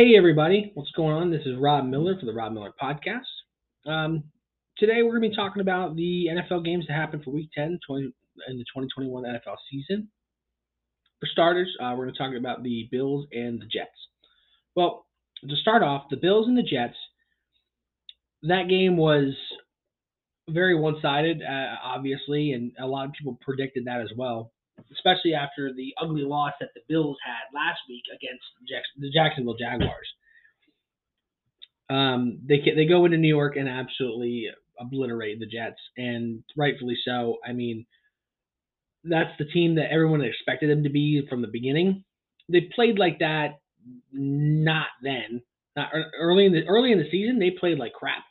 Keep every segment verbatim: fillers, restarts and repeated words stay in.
Hey everybody, what's going on? This is Rob Miller for the Rob Miller Podcast. Um, today we're going to be talking about the N F L games that happened for Week ten twenty, in the twenty twenty-one N F L season. For starters, uh, we're going to talk about the Bills and the Jets. Well, to start off, the Bills and the Jets, that game was very one-sided, uh, obviously, and a lot of people predicted that as well, especially after the ugly loss that the Bills had last week against the Jacksonville Jaguars. Um, they they go into New York and absolutely obliterate the Jets, and rightfully so. I mean, that's the team that everyone expected them to be from the beginning. They played like that not then. Not early in the early in the season, they played like crap.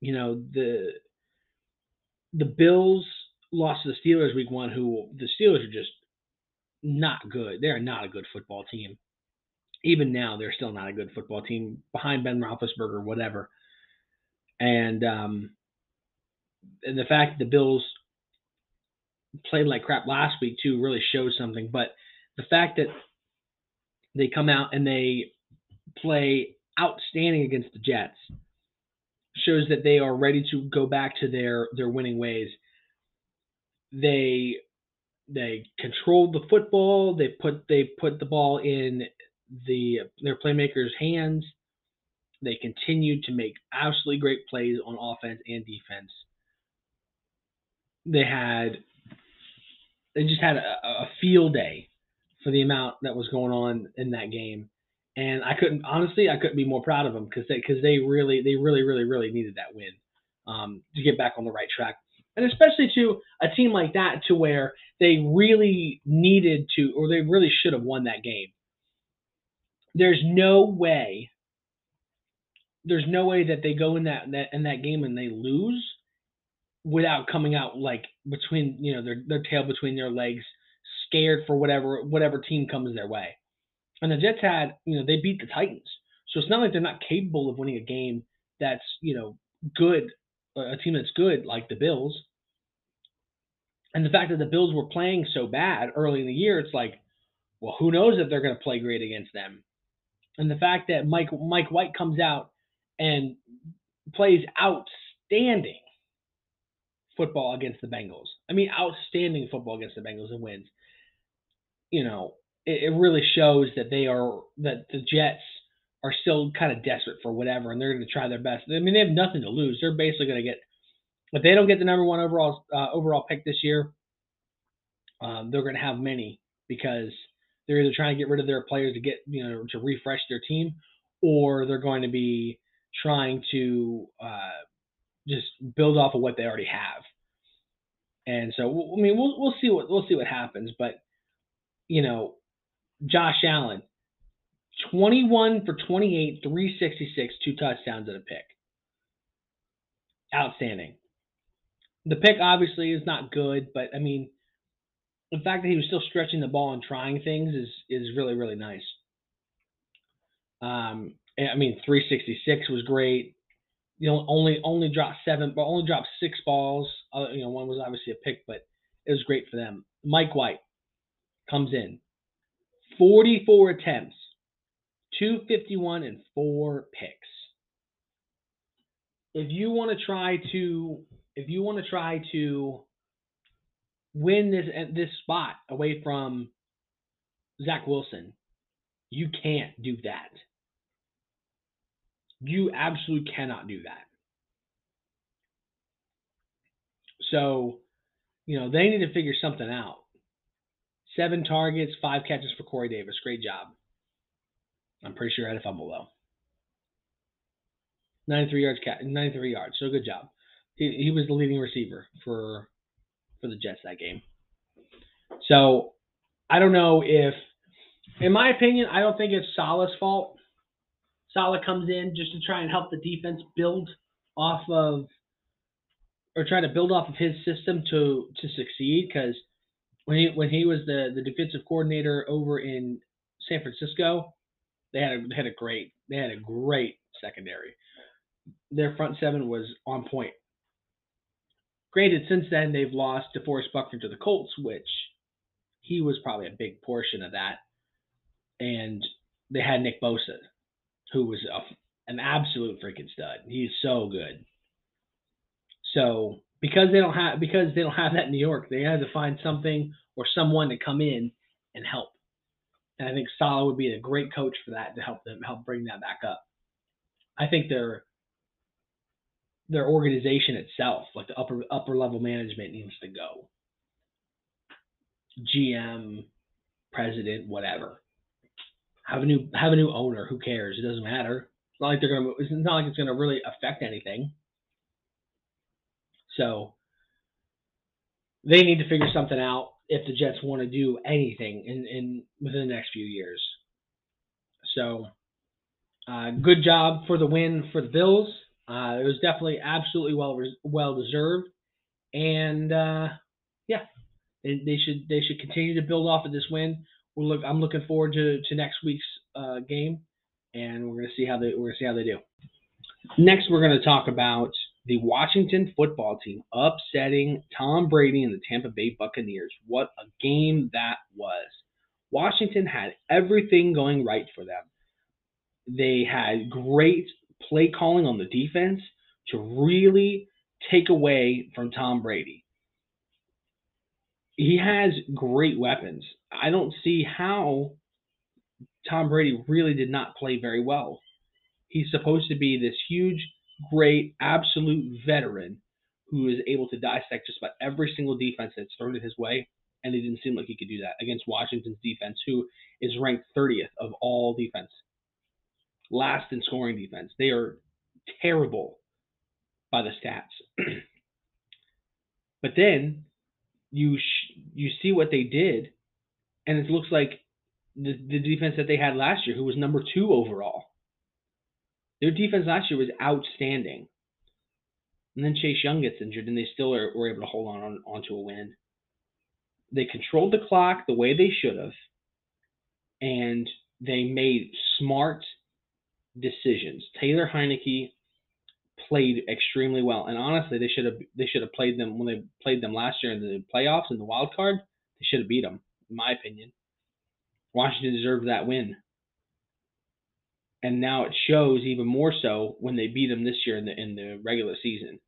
You know, the the Bills lost to the Steelers week one, who the Steelers are just not good. They are not a good football team. Even now, they're still not a good football team behind Ben Roethlisberger, whatever. And um, and the fact that the Bills played like crap last week, too, really shows something. But the fact that they come out and they play outstanding against the Jets shows that they are ready to go back to their, their winning ways. They they controlled the football. They put they put the ball in the their playmakers' hands. They continued to make absolutely great plays on offense and defense. They had they just had a, a field day for the amount that was going on in that game, and I couldn't honestly I couldn't be more proud of them because they because they really they really really really needed that win um, to get back on the right track. And especially to a team like that, to where they really needed to, or they really should have won that game. There's no way, there's no way that they go in that, that in that game and they lose without coming out like between, you know, their their tail between their legs, scared for whatever whatever team comes their way. And the Jets had, you know, they beat the Titans, so it's not like they're not capable of winning a game that's, you know, good. A team that's good like the Bills. And the fact that the Bills were playing so bad early in the year, it's like, well, who knows if they're going to play great against them. And the fact that Mike Mike White comes out and plays outstanding football against the Bengals. I mean, outstanding football against the Bengals and wins. You know, it, it really shows that they are that the Jets are still kind of desperate for whatever, and they're going to try their best. I mean, they have nothing to lose. They're basically going to get – if they don't get the number one overall uh, overall pick this year, um, they're going to have many, because they're either trying to get rid of their players to get, you know, to refresh their team, or they're going to be trying to uh, just build off of what they already have. And so, I mean, we'll we'll see what we'll see what happens. But, you know, Josh Allen, twenty-one for twenty-eight, three sixty-six, two touchdowns and a pick. Outstanding. The pick obviously is not good, but I mean, the fact that he was still stretching the ball and trying things is is really, really nice. Um, I mean, three sixty-six was great. You know, only only dropped seven, but only dropped six balls. Uh, you know, one was obviously a pick, but it was great for them. Mike White comes in, forty-four attempts. two fifty-one and four picks. If you want to try to, if you want to try to win this this spot away from Zach Wilson, you can't do that. You absolutely cannot do that. So, you know, they need to figure something out. Seven targets, five catches for Corey Davis. Great job. I'm pretty sure I had a fumble though. ninety-three yards, ninety-three yards. So good job. He he was the leading receiver for for the Jets that game. So I don't know if, in my opinion, I don't think it's Saleh's fault. Saleh comes in just to try and help the defense build off of, or try to build off of his system to to succeed. Because when he when he was the the defensive coordinator over in San Francisco, They had a they had a great they had a great secondary. Their front seven was on point. Granted, since then they've lost DeForest Buckner to the Colts, which he was probably a big portion of that. And they had Nick Bosa, who was a, an absolute freaking stud. He's so good. So because they don't have because they don't have that in New York, they had to find something or someone to come in and help. And I think Salah would be a great coach for that, to help them help bring that back up. I think their their organization itself, like the upper upper level management, needs to go. G M, president, whatever. Have a new have a new owner. Who cares? It doesn't matter. It's not like they're gonna. It's not like it's gonna really affect anything. So they need to figure something out if the Jets want to do anything in, in within the next few years. So uh, good job for the win for the Bills. Uh, it was definitely absolutely well well deserved, and uh, yeah, they, they should they should continue to build off of this win. We'll look, I'm looking forward to, to next week's uh, game, and we're gonna see how they we're gonna see how they do. Next, we're gonna talk about the Washington football team upsetting Tom Brady and the Tampa Bay Buccaneers. What a game that was. Washington had everything going right for them. They had great play calling on the defense to really take away from Tom Brady. He has great weapons. I don't see how Tom Brady really did not play very well. He's supposed to be this huge, great, absolute veteran who is able to dissect just about every single defense that's thrown in his way, and it didn't seem like he could do that against Washington's defense, who is ranked thirtieth of all defense, last in scoring defense. They are terrible by the stats. But then you sh- you see what they did, and it looks like the, the defense that they had last year, who was number two overall. Their defense last year was outstanding. And then Chase Young gets injured, and they still are, were able to hold on, on onto a win. They controlled the clock the way they should have, and they made smart decisions. Taylor Heineke played extremely well, and honestly, they should have they should have played them when they played them last year in the playoffs in the wild card. They should have beat them, in my opinion. Washington deserved that win. And now it shows even more so when they beat them this year in the in the regular season.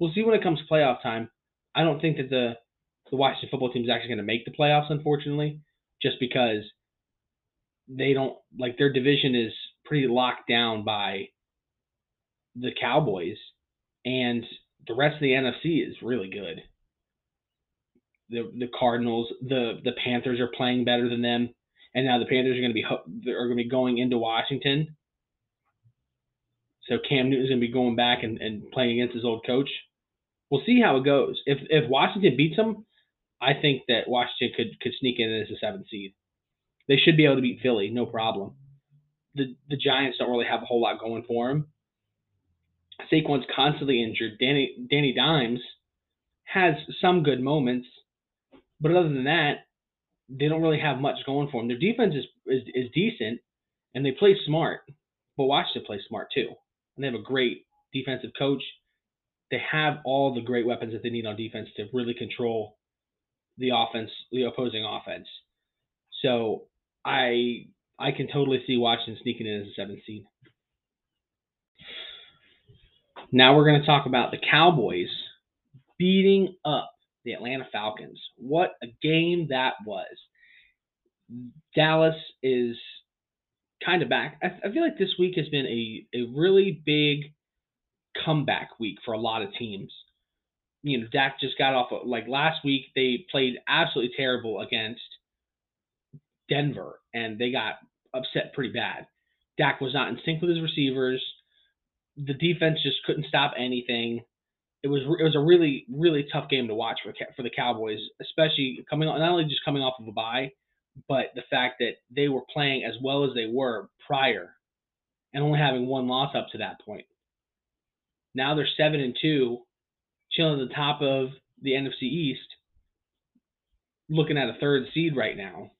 We'll see when it comes to playoff time. I don't think that the, the Washington football team is actually going to make the playoffs, unfortunately, just because they don't like their division is pretty locked down by the Cowboys, and the rest of the N F C is really good. The the Cardinals, the the Panthers are playing better than them. And now the Panthers are going to be are going to be going into Washington, so Cam Newton is going to be going back and, and playing against his old coach. We'll see how it goes. If if Washington beats them, I think that Washington could could sneak in as a seventh seed. They should be able to beat Philly, no problem. The the Giants don't really have a whole lot going for them. Saquon's constantly injured. Danny Danny Dimes has some good moments, but other than that, they don't really have much going for them. Their defense is, is is decent, and they play smart. But Washington plays smart too, and they have a great defensive coach. They have all the great weapons that they need on defense to really control the offense, the opposing offense. So I I can totally see Washington sneaking in as a seventh seed. Now we're going to talk about the Cowboys beating up the Atlanta Falcons. What a game that was. Dallas is kind of back. I, I feel like this week has been a, a really big comeback week for a lot of teams. You know, Dak just got off of, like last week, they played absolutely terrible against Denver, and they got upset pretty bad. Dak was not in sync with his receivers. The defense just couldn't stop anything. It was it was a really, really tough game to watch for, for the Cowboys, especially coming on, not only just coming off of a bye, but the fact that they were playing as well as they were prior and only having one loss up to that point. Now they're seven and two, chilling at the top of the N F C East, looking at a third seed right now.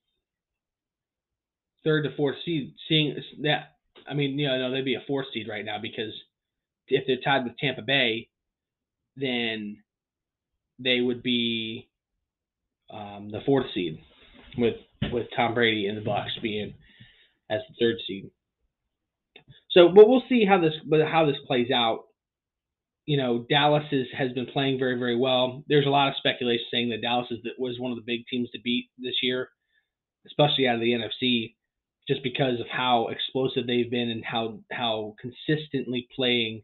Third to fourth seed, seeing that I mean, you know, they'd be a fourth seed right now because if they're tied with Tampa Bay, then they would be um, the fourth seed with with Tom Brady and the Bucs being as the third seed. So, but we'll see how this how this plays out. You know, Dallas is, has been playing very, very well. There's a lot of speculation saying that Dallas is, was one of the big teams to beat this year, especially out of the N F C, just because of how explosive they've been and how how consistently playing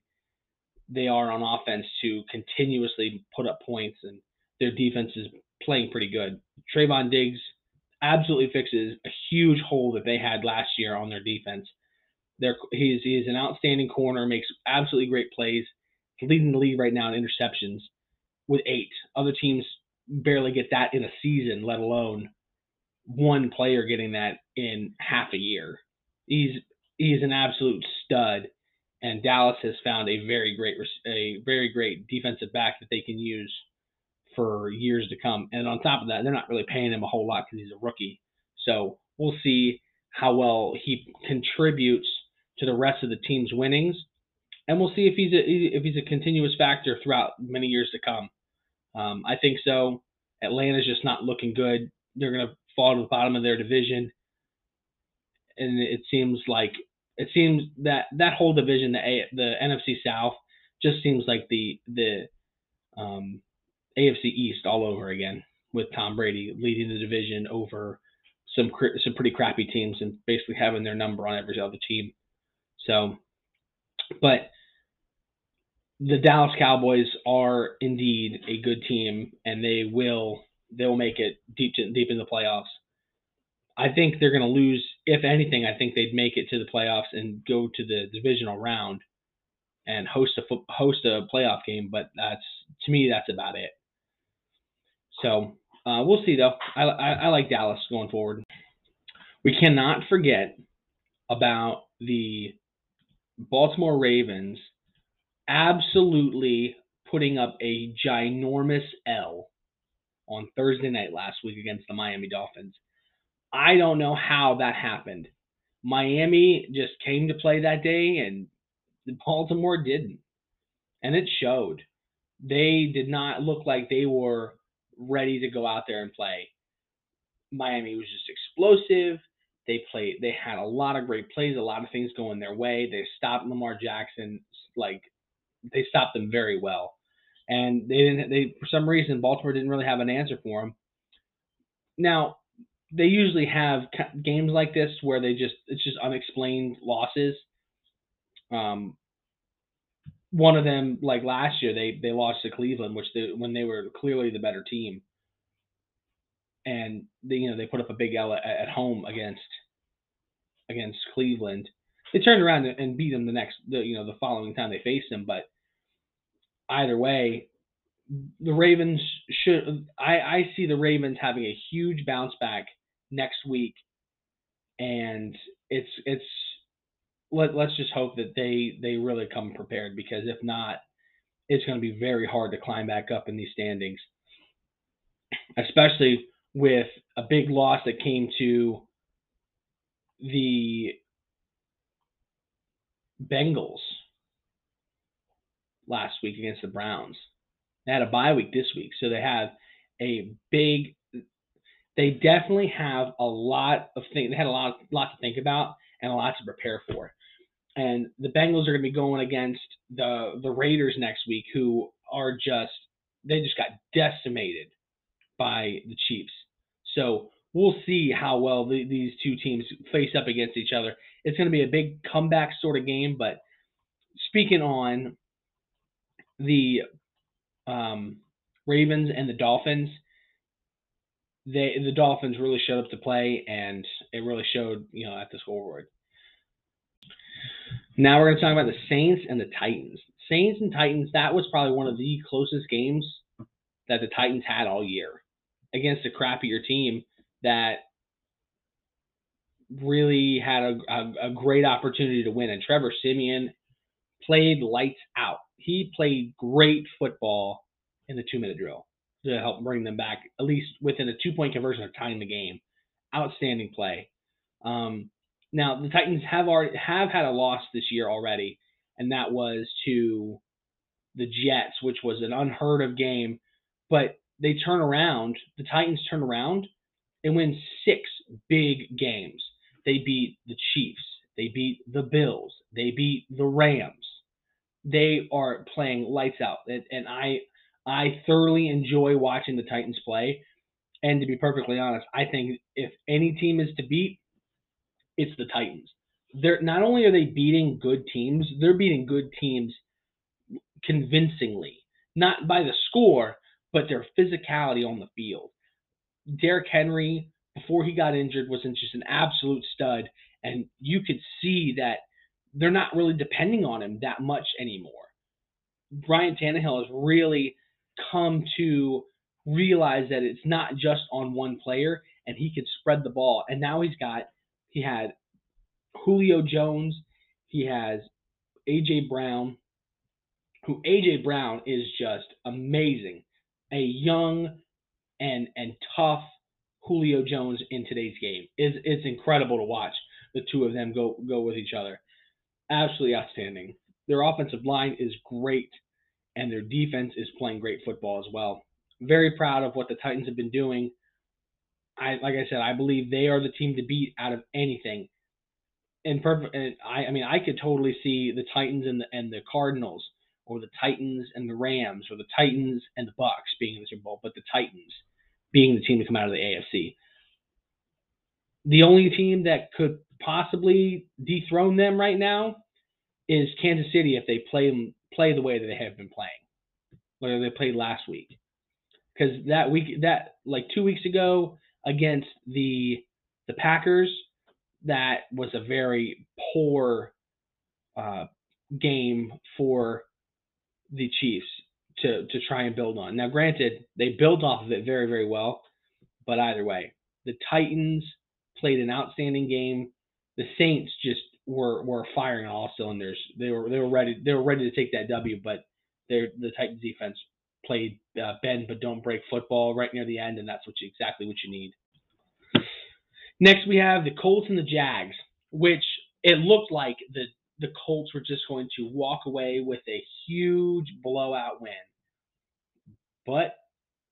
they are on offense to continuously put up points, and their defense is playing pretty good. Trayvon Diggs absolutely fixes a huge hole that they had last year on their defense. They're, he's, he's an outstanding corner, makes absolutely great plays, leading the league right now in interceptions with eight. Other teams barely get that in a season, let alone one player getting that in half a year. He's he's an absolute stud, and Dallas has found a very great a very great defensive back that they can use for years to come. And on top of that, they're not really paying him a whole lot because he's a rookie. So we'll see how well he contributes to the rest of the team's winnings. And we'll see if he's a if he's a continuous factor throughout many years to come. Um, I think so. Atlanta's just not looking good. They're going to fall to the bottom of their division, and it seems like it seems that that whole division, the a, the N F C South, just seems like the the um, A F C East all over again, with Tom Brady leading the division over some some pretty crappy teams and basically having their number on every other team. So. But the Dallas Cowboys are indeed a good team, and they will they will make it deep to, deep in the playoffs. I think they're going to lose. If anything, I think they'd make it to the playoffs and go to the divisional round and host a host a playoff game. But that's to me, that's about it. So uh, we'll see, though. I, I, I like Dallas going forward. We cannot forget about the Baltimore Ravens absolutely putting up a ginormous L on Thursday night last week against the Miami Dolphins. I don't know how that happened. Miami just came to play that day, and Baltimore didn't. And it showed. They did not look like they were ready to go out there and play. Miami was just explosive. They played. They had a lot of great plays, a lot of things going their way. They stopped Lamar Jackson, like they stopped them very well, and they didn't. They for some reason Baltimore didn't really have an answer for them. Now they usually have games like this where they just it's just unexplained losses. Um, one of them, like last year, they they lost to Cleveland, which they, when they were clearly the better team. And they, you know, they put up a big L at home against against Cleveland. They turned around and beat them the next, the, you know, the following time they faced them. But either way, the Ravens should. I, I see the Ravens having a huge bounce back next week, and it's it's let let's just hope that they they really come prepared, because if not, it's going to be very hard to climb back up in these standings, especially with a big loss that came to the Bengals last week against the Browns. They had a bye week this week, so they have a big – they definitely have a lot of things – they had a lot, lot to think about and a lot to prepare for. And the Bengals are going to be going against the, the Raiders next week, who are just – they just got decimated by the Chiefs. So we'll see how well the, these two teams face up against each other. It's going to be a big comeback sort of game. But speaking on the um, Ravens and the Dolphins, they the Dolphins really showed up to play, and it really showed, you know, at the scoreboard. Now we're going to talk about the Saints and the Titans. Saints and Titans, that was probably one of the closest games that the Titans had all year, against a crappier team that really had a, a, a great opportunity to win. And Trevor Siemian played lights out. He played great football in the two-minute drill to help bring them back, at least within a two-point conversion of tying the game. Outstanding play. Um, now, the Titans have already, have had a loss this year already, and that was to the Jets, which was an unheard-of game. But they turn around, the Titans turn around and win six big games. They beat the Chiefs. They beat the Bills. They beat the Rams. They are playing lights out. And, and I I thoroughly enjoy watching the Titans play. And to be perfectly honest, I think if any team is to beat, it's the Titans. They're not only are they beating good teams, they're beating good teams convincingly. Not by the score, but their physicality on the field. Derrick Henry, before he got injured, was just an absolute stud. And you could see that they're not really depending on him that much anymore. Brian Tannehill has really come to realize that it's not just on one player, and he can spread the ball. And now he's got, he had Julio Jones, he has A J. Brown, who A J. Brown is just amazing. A young and and tough Julio Jones in today's game. It's, it's incredible to watch the two of them go, go with each other. Absolutely outstanding. Their offensive line is great, and their defense is playing great football as well. Very proud of what the Titans have been doing. I like I said, I believe they are the team to beat out of anything. And perfect. And I, I mean, I could totally see the Titans and the and the Cardinals, or the Titans and the Rams, or the Titans and the Bucs being in the Super Bowl, but the Titans being the team to come out of the A F C. The only team that could possibly dethrone them right now is Kansas City if they play play the way that they have been playing, whether they played last week. Because that week, that like two weeks ago against the the Packers, that was a very poor uh, game for the Chiefs to to try and build on. Now, granted, they built off of it very, very well, but either way, the Titans played an outstanding game. The Saints just were were firing all cylinders. They were they were ready they were ready to take that W, but their the Titans defense played uh, bend but don't break football right near the end, and that's what you, exactly what you need. Next, we have the Colts and the Jags, which it looked like the the Colts were just going to walk away with a huge blowout win, but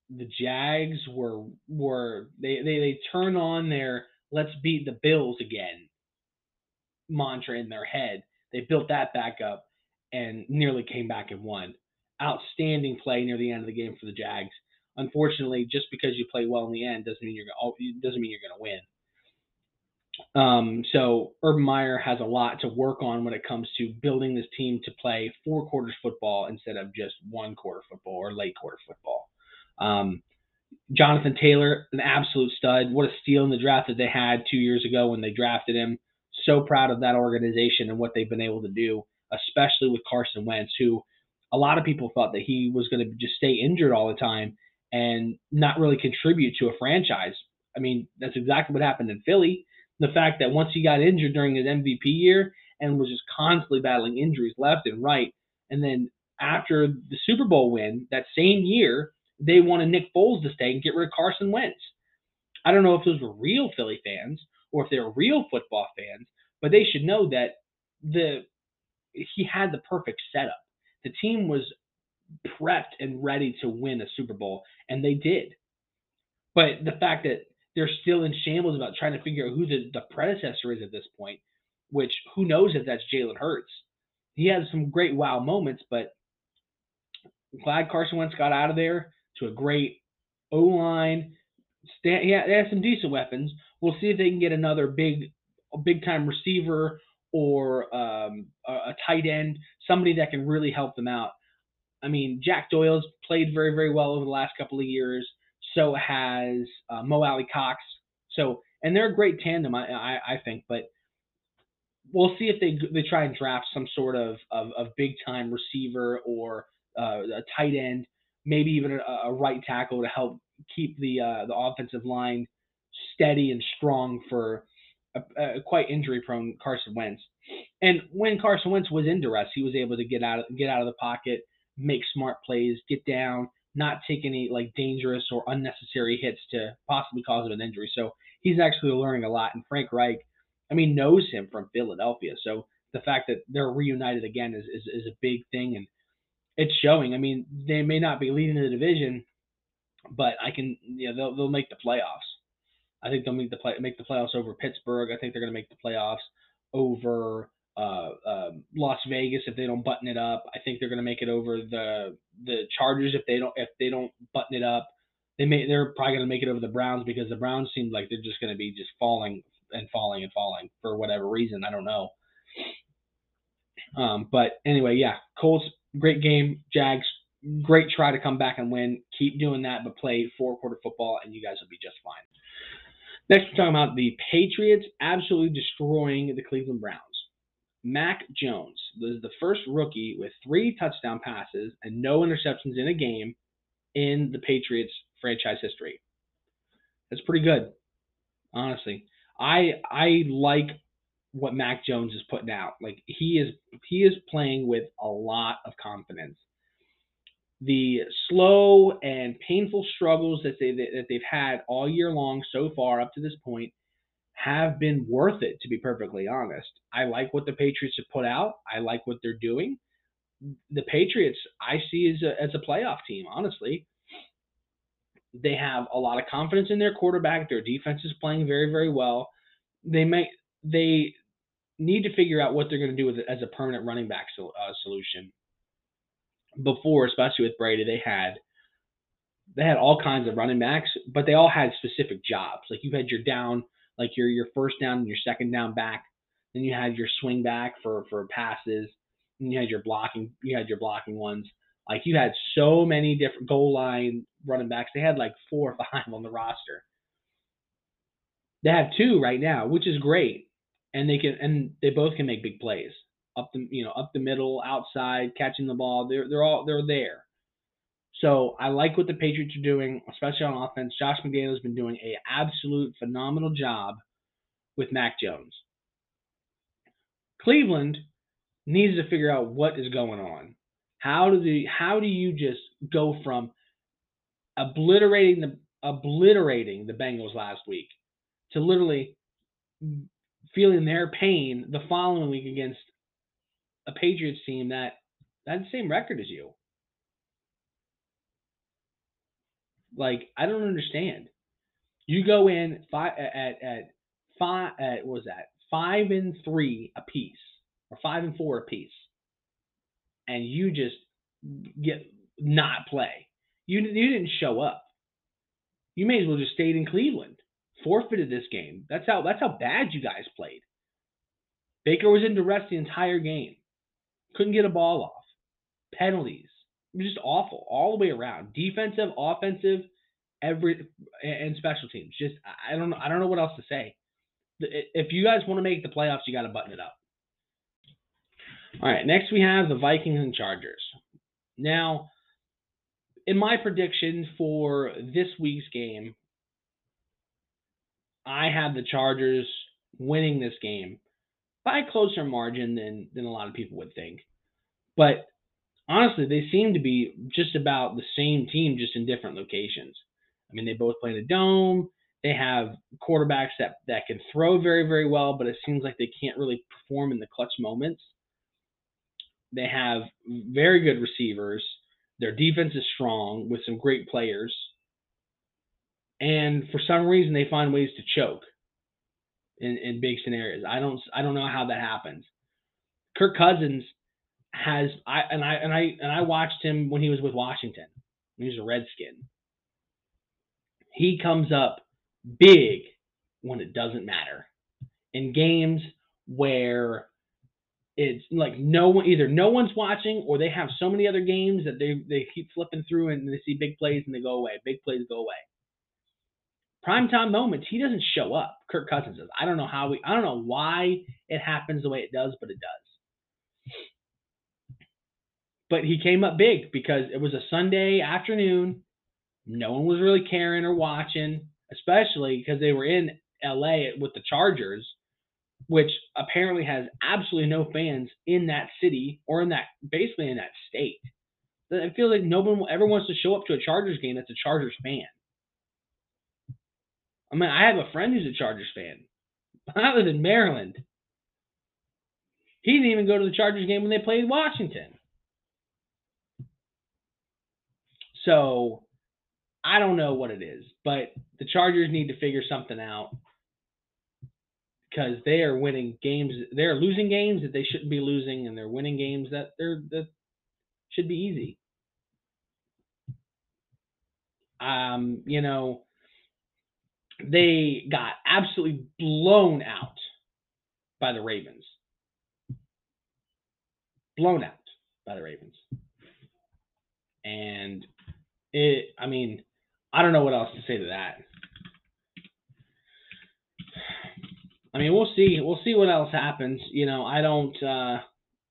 the Jags were were they they they turn on their let's beat the Bills again mantra in their head. They built that back up and nearly came back and won. Outstanding play near the end of the game for the Jags. Unfortunately, just because you play well in the end doesn't mean you're doesn't mean you're going to win. Um, so Urban Meyer has a lot to work on when it comes to building this team to play four quarters football instead of just one quarter football or late quarter football. Um, Jonathan Taylor, an absolute stud. What a steal in the draft that they had two years ago when they drafted him. So proud of that organization and what they've been able to do, especially with Carson Wentz, who a lot of people thought that he was going to just stay injured all the time and not really contribute to a franchise. I mean, that's exactly what happened in Philly. The fact that once he got injured during his M V P year and was just constantly battling injuries left and right, and then after the Super Bowl win that same year, they wanted Nick Foles to stay and get rid of Carson Wentz. I don't know if those were real Philly fans or if they were real football fans, but they should know that the he had the perfect setup. The team was prepped and ready to win a Super Bowl, and they did. But the fact that they're still in shambles about trying to figure out who the, the predecessor is at this point, which who knows if that's Jalen Hurts. He has some great wow moments, but I'm glad Carson Wentz got out of there to a great O-line. Stand, yeah, they have some decent weapons. We'll see if they can get another big, big-time receiver or um, a, a tight end, somebody that can really help them out. I mean, Jack Doyle's played very, very well over the last couple of years. So has uh, Mo Alley Cox. So, and they're a great tandem, I, I, I think. But we'll see if they they try and draft some sort of of, of big time receiver or uh, a tight end, maybe even a, a right tackle to help keep the uh, the offensive line steady and strong for a, a quite injury prone Carson Wentz. And when Carson Wentz was in duress, he was able to get out get out of the pocket, make smart plays, get down, not take any like dangerous or unnecessary hits to possibly cause him an injury. So he's actually learning a lot. And Frank Reich, I mean, knows him from Philadelphia. So the fact that they're reunited again is, is, is a big thing. And it's showing. I mean, they may not be leading the division, but I can, you know, they'll, they'll make the playoffs. I think they'll make the play make the playoffs over Pittsburgh. I think they're going to make the playoffs over uh, uh, Las Vegas if they don't button it up. I think they're going to make it over the the Chargers if they don't if they don't button it up. They may they're probably going to make it over the Browns because the Browns seem like they're just going to be just falling and falling and falling for whatever reason. I don't know. Um, but anyway, yeah, Colts, great game. Jags, great try to come back and win. Keep doing that, but play four-quarter football, and you guys will be just fine. Next, we're talking about the Patriots absolutely destroying the Cleveland Browns. Mac Jones was the first rookie with three touchdown passes and no interceptions in a game in the Patriots franchise history. That's pretty good, honestly. I I like what Mac Jones is putting out. Like he is he is playing with a lot of confidence. The slow and painful struggles that they that they've had all year long so far up to this point have been worth it, to be perfectly honest. I like what the Patriots have put out. I like what they're doing. The Patriots I see as a, as a playoff team, honestly. They have a lot of confidence in their quarterback. Their defense is playing very, very well. They may they need to figure out what they're going to do with it as a permanent running back so, uh, solution. Before, especially with Brady, they had they had all kinds of running backs, but they all had specific jobs. Like you had your down, like your your first down and your second down back. Then you had your swing back for for passes. And you had your blocking. You had your blocking ones. Like you had so many different goal line running backs. They had like four or five on the roster. They have two right now, which is great, and they can and they both can make big plays up the you know up the middle, outside, catching the ball. They're they're all they're there. So I like what the Patriots are doing, especially on offense. Josh McDaniels has been doing an absolute phenomenal job with Mac Jones. Cleveland needs to figure out what is going on. How do the how do you just go from obliterating the obliterating the Bengals last week to literally feeling their pain the following week against a Patriots team that had the same record as you? Like, I don't understand. You go in five at at five at what was that five and three a piece or five and four a piece. And you just get not play. You you didn't show up. You may as well just stayed in Cleveland. Forfeited this game. That's how that's how bad you guys played. Baker was in duress the entire game. Couldn't get a ball off. Penalties. It was just awful all the way around. Defensive, offensive, every and special teams. Just I don't know. I don't know what else to say. If you guys want to make the playoffs, you got to button it up. All right, next we have the Vikings and Chargers. Now, in my prediction for this week's game, I have the Chargers winning this game by a closer margin than, than a lot of people would think. But honestly, they seem to be just about the same team, just in different locations. I mean, they both play in a dome. They have quarterbacks that, that can throw very, very well, but it seems like they can't really perform in the clutch moments. They have very good receivers. Their defense is strong with some great players. And for some reason, they find ways to choke in, in big scenarios. I don't I don't know how that happens. Kirk Cousins has I and I and I and I watched him when he was with Washington. When he was a Redskin. He comes up big when it doesn't matter. In games where it's like no one, either no one's watching or they have so many other games that they, they keep flipping through and they see big plays and they go away. Big plays go away. Primetime moments, he doesn't show up. Kirk Cousins does. I don't know how we, I don't know why it happens the way it does, but it does. But he came up big because it was a Sunday afternoon. No one was really caring or watching, especially because they were in L A with the Chargers, which apparently has absolutely no fans in that city or in that, basically in that state. I feel like no one ever wants to show up to a Chargers game that's a Chargers fan. I mean, I have a friend who's a Chargers fan. I live in Maryland. He didn't even go to the Chargers game when they played Washington. So I don't know what it is, but the Chargers need to figure something out because they are winning games. They're losing games that they shouldn't be losing, and they're winning games that they're that should be easy. Um, you know, they got absolutely blown out by the Ravens. Blown out by the Ravens. And it, I mean, I don't know what else to say to that. I mean, we'll see. We'll see what else happens. You know, I don't, uh,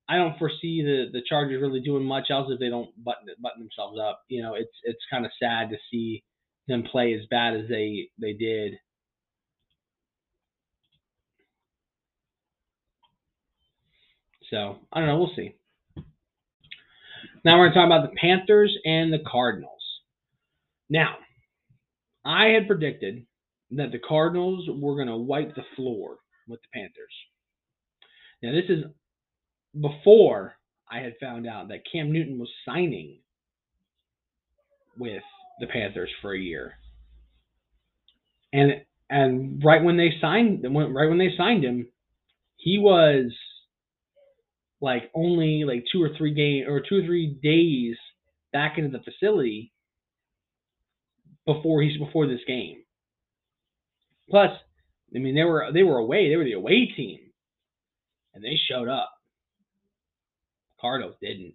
I don't foresee the, the Chargers really doing much else if they don't button button themselves up. You know, it's it's kind of sad to see them play as bad as they, they did. So, I don't know. We'll see. Now we're going to talk about the Panthers and the Cardinals. Now, I had predicted that the Cardinals were going to wipe the floor with the Panthers. Now, this is before I had found out that Cam Newton was signing with the Panthers for a year. And and right when they signed right when they signed him, he was like only like two or three game or two or three days back into the facility before he's before this game. Plus, I mean they were they were away, they were the away team. And they showed up. Cardinals didn't.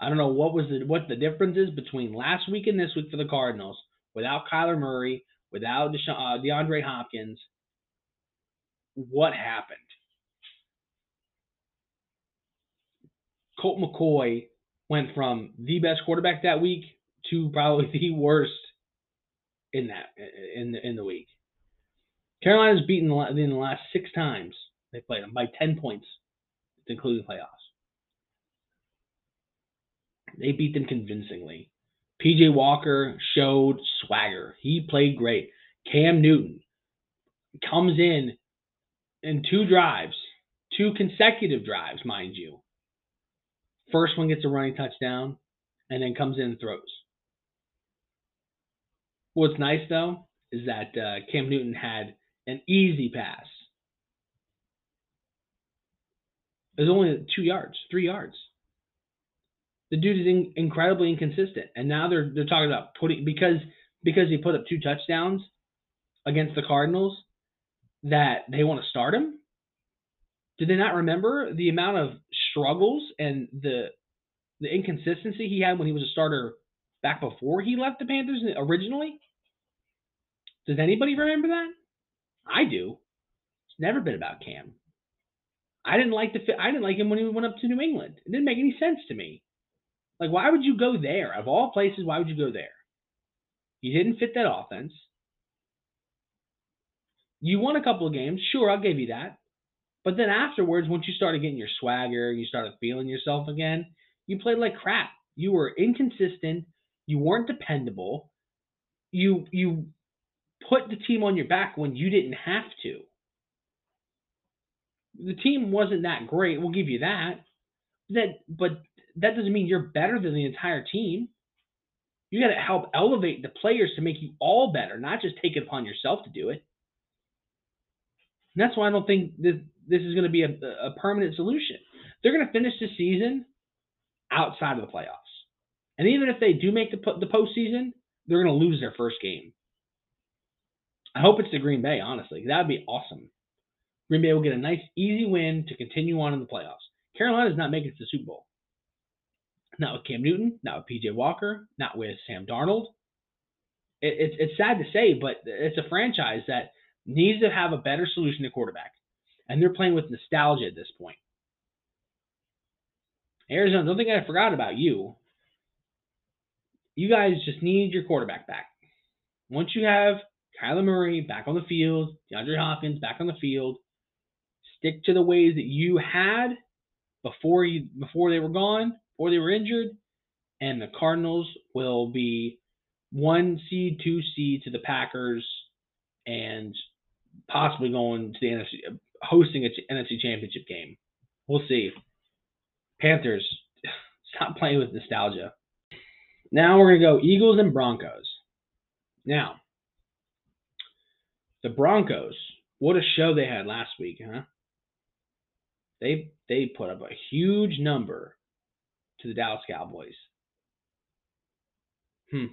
I don't know what was the what the difference is between last week and this week for the Cardinals without Kyler Murray, without Desha- uh, DeAndre Hopkins. What happened? Colt McCoy went from the best quarterback that week to probably the worst in that in the, in the week. Carolina's beaten in the last six times they played them by ten points, including playoffs. They beat them convincingly. P J Walker showed swagger. He played great. Cam Newton comes in in two drives, two consecutive drives, mind you. First one gets a running touchdown and then comes in and throws. What's nice, though, is that uh, Cam Newton had an easy pass. It was only two yards, three yards. The dude is in, incredibly inconsistent, and now they're they're talking about putting because because he put up two touchdowns against the Cardinals that they want to start him. Did they not remember the amount of struggles and the the inconsistency he had when he was a starter back before he left the Panthers originally? Does anybody remember that? I do. It's never been about Cam. I didn't like the I didn't like him when he went up to New England. It didn't make any sense to me. Like, why would you go there? Of all places, why would you go there? You didn't fit that offense. You won a couple of games. Sure, I'll give you that. But then afterwards, once you started getting your swagger, you started feeling yourself again, you played like crap. You were inconsistent. You weren't dependable. You you put the team on your back when you didn't have to. The team wasn't that great. We'll give you that. That but... That doesn't mean you're better than the entire team. You got to help elevate the players to make you all better, not just take it upon yourself to do it. And that's why I don't think this, this is going to be a, a permanent solution. They're going to finish the season outside of the playoffs. And even if they do make the, the postseason, they're going to lose their first game. I hope it's to Green Bay, honestly. That would be awesome. Green Bay will get a nice, easy win to continue on in the playoffs. Carolina's not making it to the Super Bowl. Not with Cam Newton, not with P J Walker, not with Sam Darnold. It, it's it's sad to say, but it's a franchise that needs to have a better solution to quarterback. And they're playing with nostalgia at this point. Arizona, don't think I forgot about you. You guys just need your quarterback back. Once you have Kyler Murray back on the field, DeAndre Hopkins back on the field, stick to the ways that you had before you before they were gone. Or they were injured, and the Cardinals will be one seed, two seed to the Packers, and possibly going to the N F C, hosting an N F C Championship game. We'll see. Panthers, stop playing with nostalgia. Now we're going to go Eagles and Broncos. Now, the Broncos, what a show they had last week, huh? They they put up a huge number to the Dallas Cowboys. Hmm.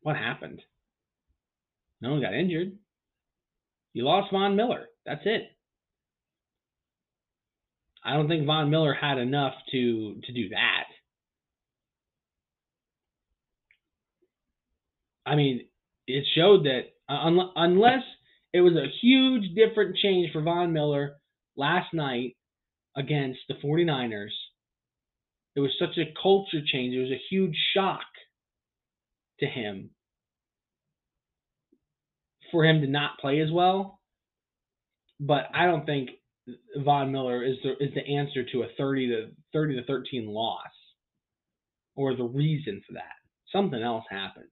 What happened? No one got injured. You lost Von Miller. That's it. I don't think Von Miller had enough to, to do that. I mean, it showed that un- unless it was a huge different change for Von Miller last night against the forty-niners, it was such a culture change. It was a huge shock to him for him to not play as well. But I don't think Von Miller is the, is the answer to a thirty to thirteen loss or the reason for that. Something else happened.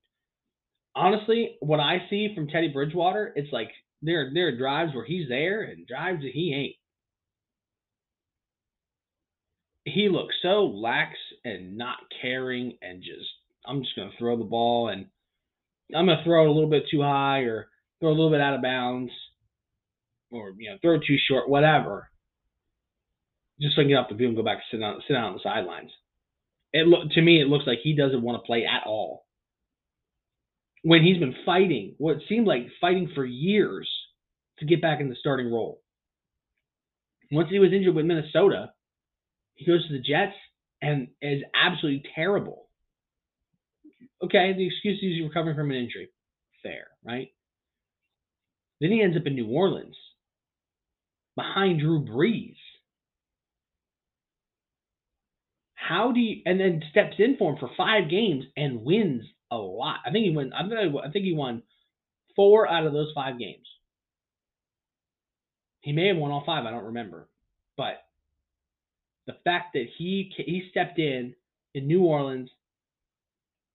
Honestly, what I see from Teddy Bridgewater, it's like there, there are drives where he's there and drives that he ain't. He looks so lax and not caring and just, I'm just going to throw the ball and I'm going to throw it a little bit too high or throw a little bit out of bounds or, you know, throw too short, whatever. Just so I can get off the field and go back and sit down, sit down on the sidelines. It look, to me, it looks like he doesn't want to play at all. When he's been fighting, what seemed like fighting for years to get back in the starting role. Once he was injured with Minnesota, he goes to the Jets and is absolutely terrible. Okay, the excuse is he's recovering from an injury. Fair, right? Then he ends up in New Orleans behind Drew Brees. How do you, and then steps in for him for five games and wins a lot. I think he won. I think he won four out of those five games. He may have won all five. I don't remember. But the fact that he he stepped in in New Orleans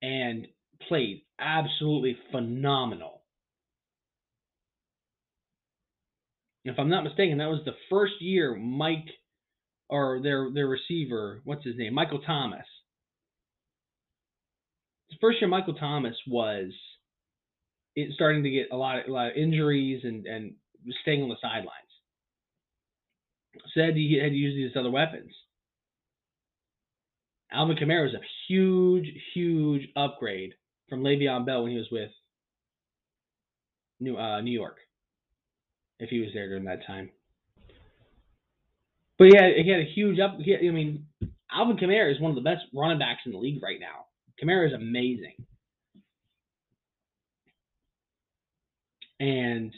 and played absolutely phenomenal. If I'm not mistaken, that was the first year Mike or their their receiver, what's his name, Michael Thomas. The first year Michael Thomas was it starting to get a lot of, a lot of injuries and, and staying on the sidelines. So they had to, had to use these other weapons. Alvin Kamara was a huge, huge upgrade from Le'Veon Bell when he was with New uh, New York, if he was there during that time. But he had, he had a huge up. He, I mean, Alvin Kamara is one of the best running backs in the league right now. Kamara is amazing. And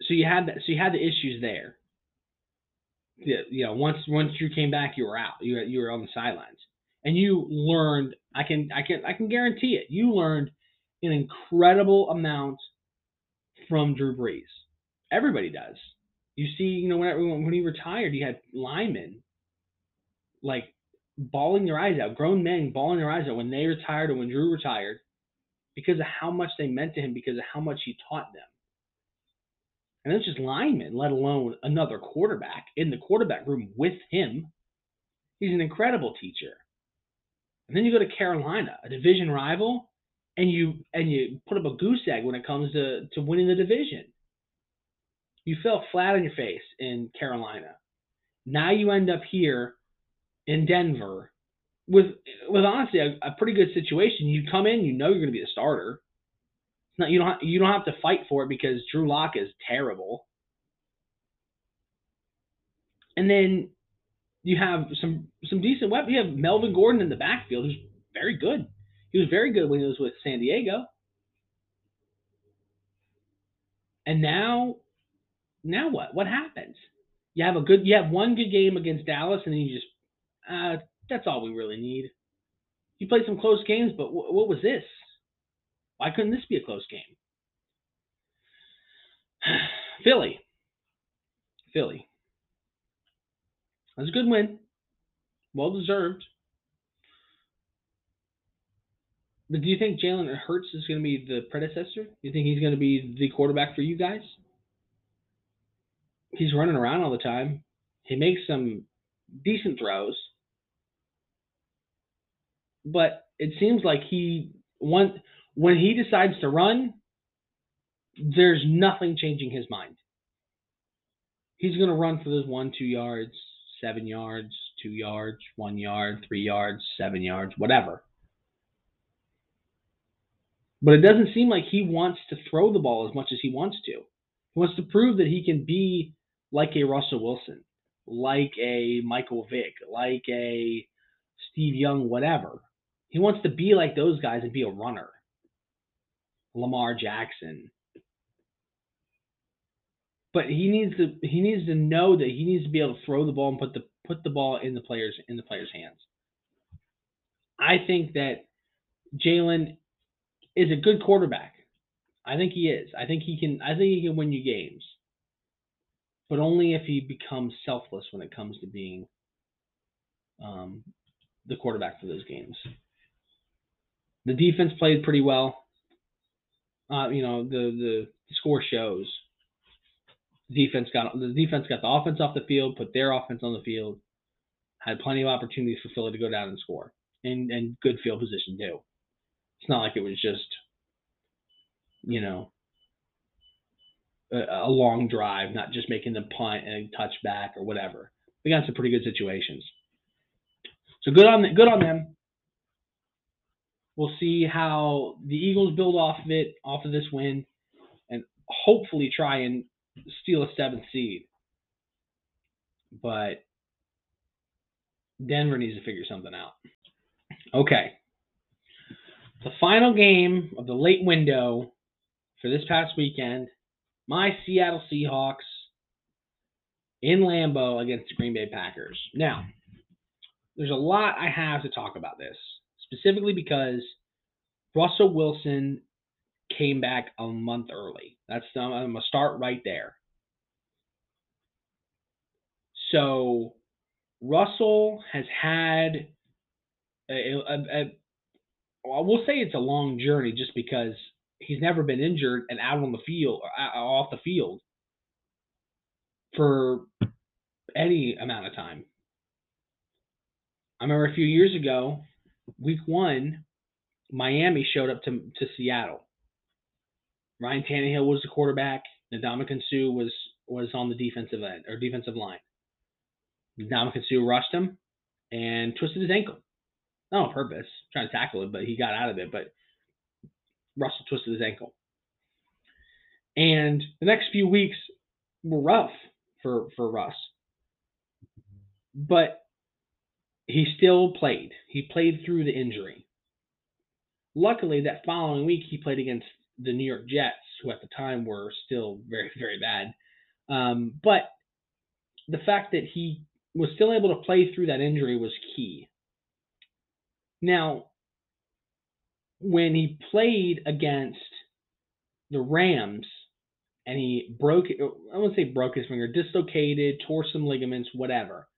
so you had that, so you had the issues there. You, you know, once once Drew came back, you were out. You were, you were on the sidelines. And you learned, I can I can I can guarantee it. You learned an incredible amount from Drew Brees. Everybody does. You see, you know, when when he retired, you had linemen like bawling their eyes out, grown men bawling their eyes out when they retired or when Drew retired because of how much they meant to him, because of how much he taught them. And it's just linemen, let alone another quarterback in the quarterback room with him. He's an incredible teacher. And then you go to Carolina, a division rival, and you and you put up a goose egg when it comes to, to winning the division. You fell flat on your face in Carolina. Now you end up here in Denver, with with honestly a, a pretty good situation. You come in, you know you're going to be a starter. It's not you don't have, you don't have to fight for it because Drew Lock is terrible. And then you have some some decent weapons. You have Melvin Gordon in the backfield, who's very good. He was very good when he was with San Diego. And now, now what? What happens? You have a good you have one good game against Dallas, and then you just Uh, that's all we really need. You played some close games, but w- what was this? Why couldn't this be a close game? Philly. Philly. That was a good win. Well deserved. But do you think Jalen Hurts is going to be the predecessor? Do you think he's going to be the quarterback for you guys? He's running around all the time. He makes some decent throws. But it seems like he, one, When he decides to run, there's nothing changing his mind. He's going to run for those one, two yards, seven yards, two yards, one yard, three yards, seven yards, whatever. But it doesn't seem like he wants to throw the ball as much as he wants to. He wants to prove that he can be like a Russell Wilson, like a Michael Vick, like a Steve Young, whatever. He wants to be like those guys and be a runner. Lamar Jackson. But he needs to he needs to know that he needs to be able to throw the ball and put the put the ball in the players in the players' hands. I think that Jalen is a good quarterback. I think he is. I think he can I think he can win you games. But only if he becomes selfless when it comes to being um, the quarterback for those games. The defense played pretty well. Uh, you know, the, the score shows. The defense got the defense got the offense off the field, put their offense on the field, had plenty of opportunities for Philly to go down and score, and and good field position too. It's not like it was just, you know, a, a long drive, not just making the punt and touch back or whatever. They got some pretty good situations. So good on good on them. We'll see how the Eagles build off of it, off of this win, and hopefully try and steal a seventh seed. But Denver needs to figure something out. Okay. The final game of the late window for this past weekend, my Seattle Seahawks in Lambeau against the Green Bay Packers. Now, there's a lot I have to talk about this. Specifically because Russell Wilson came back a month early. That's I'm going to start right there. So Russell has had, a, a, a, I will say it's a long journey just because he's never been injured and out on the field or off the field for any amount of time. I remember a few years ago, Week one, Miami showed up to, to Seattle. Ryan Tannehill was the quarterback. Ndamukong Suh was, was on the defensive end or defensive line. Ndamukong Suh rushed him and twisted his ankle. Not on purpose, trying to tackle it, but he got out of it. But Russell twisted his ankle. And the next few weeks were rough for, for Russ. But he still played. He played through the injury. Luckily, that following week, he played against the New York Jets, who at the time were still very, very bad. Um, but the fact that he was still able to play through that injury was key. Now, when he played against the Rams and he broke, I wouldn't say broke his finger, dislocated, tore some ligaments, whatever.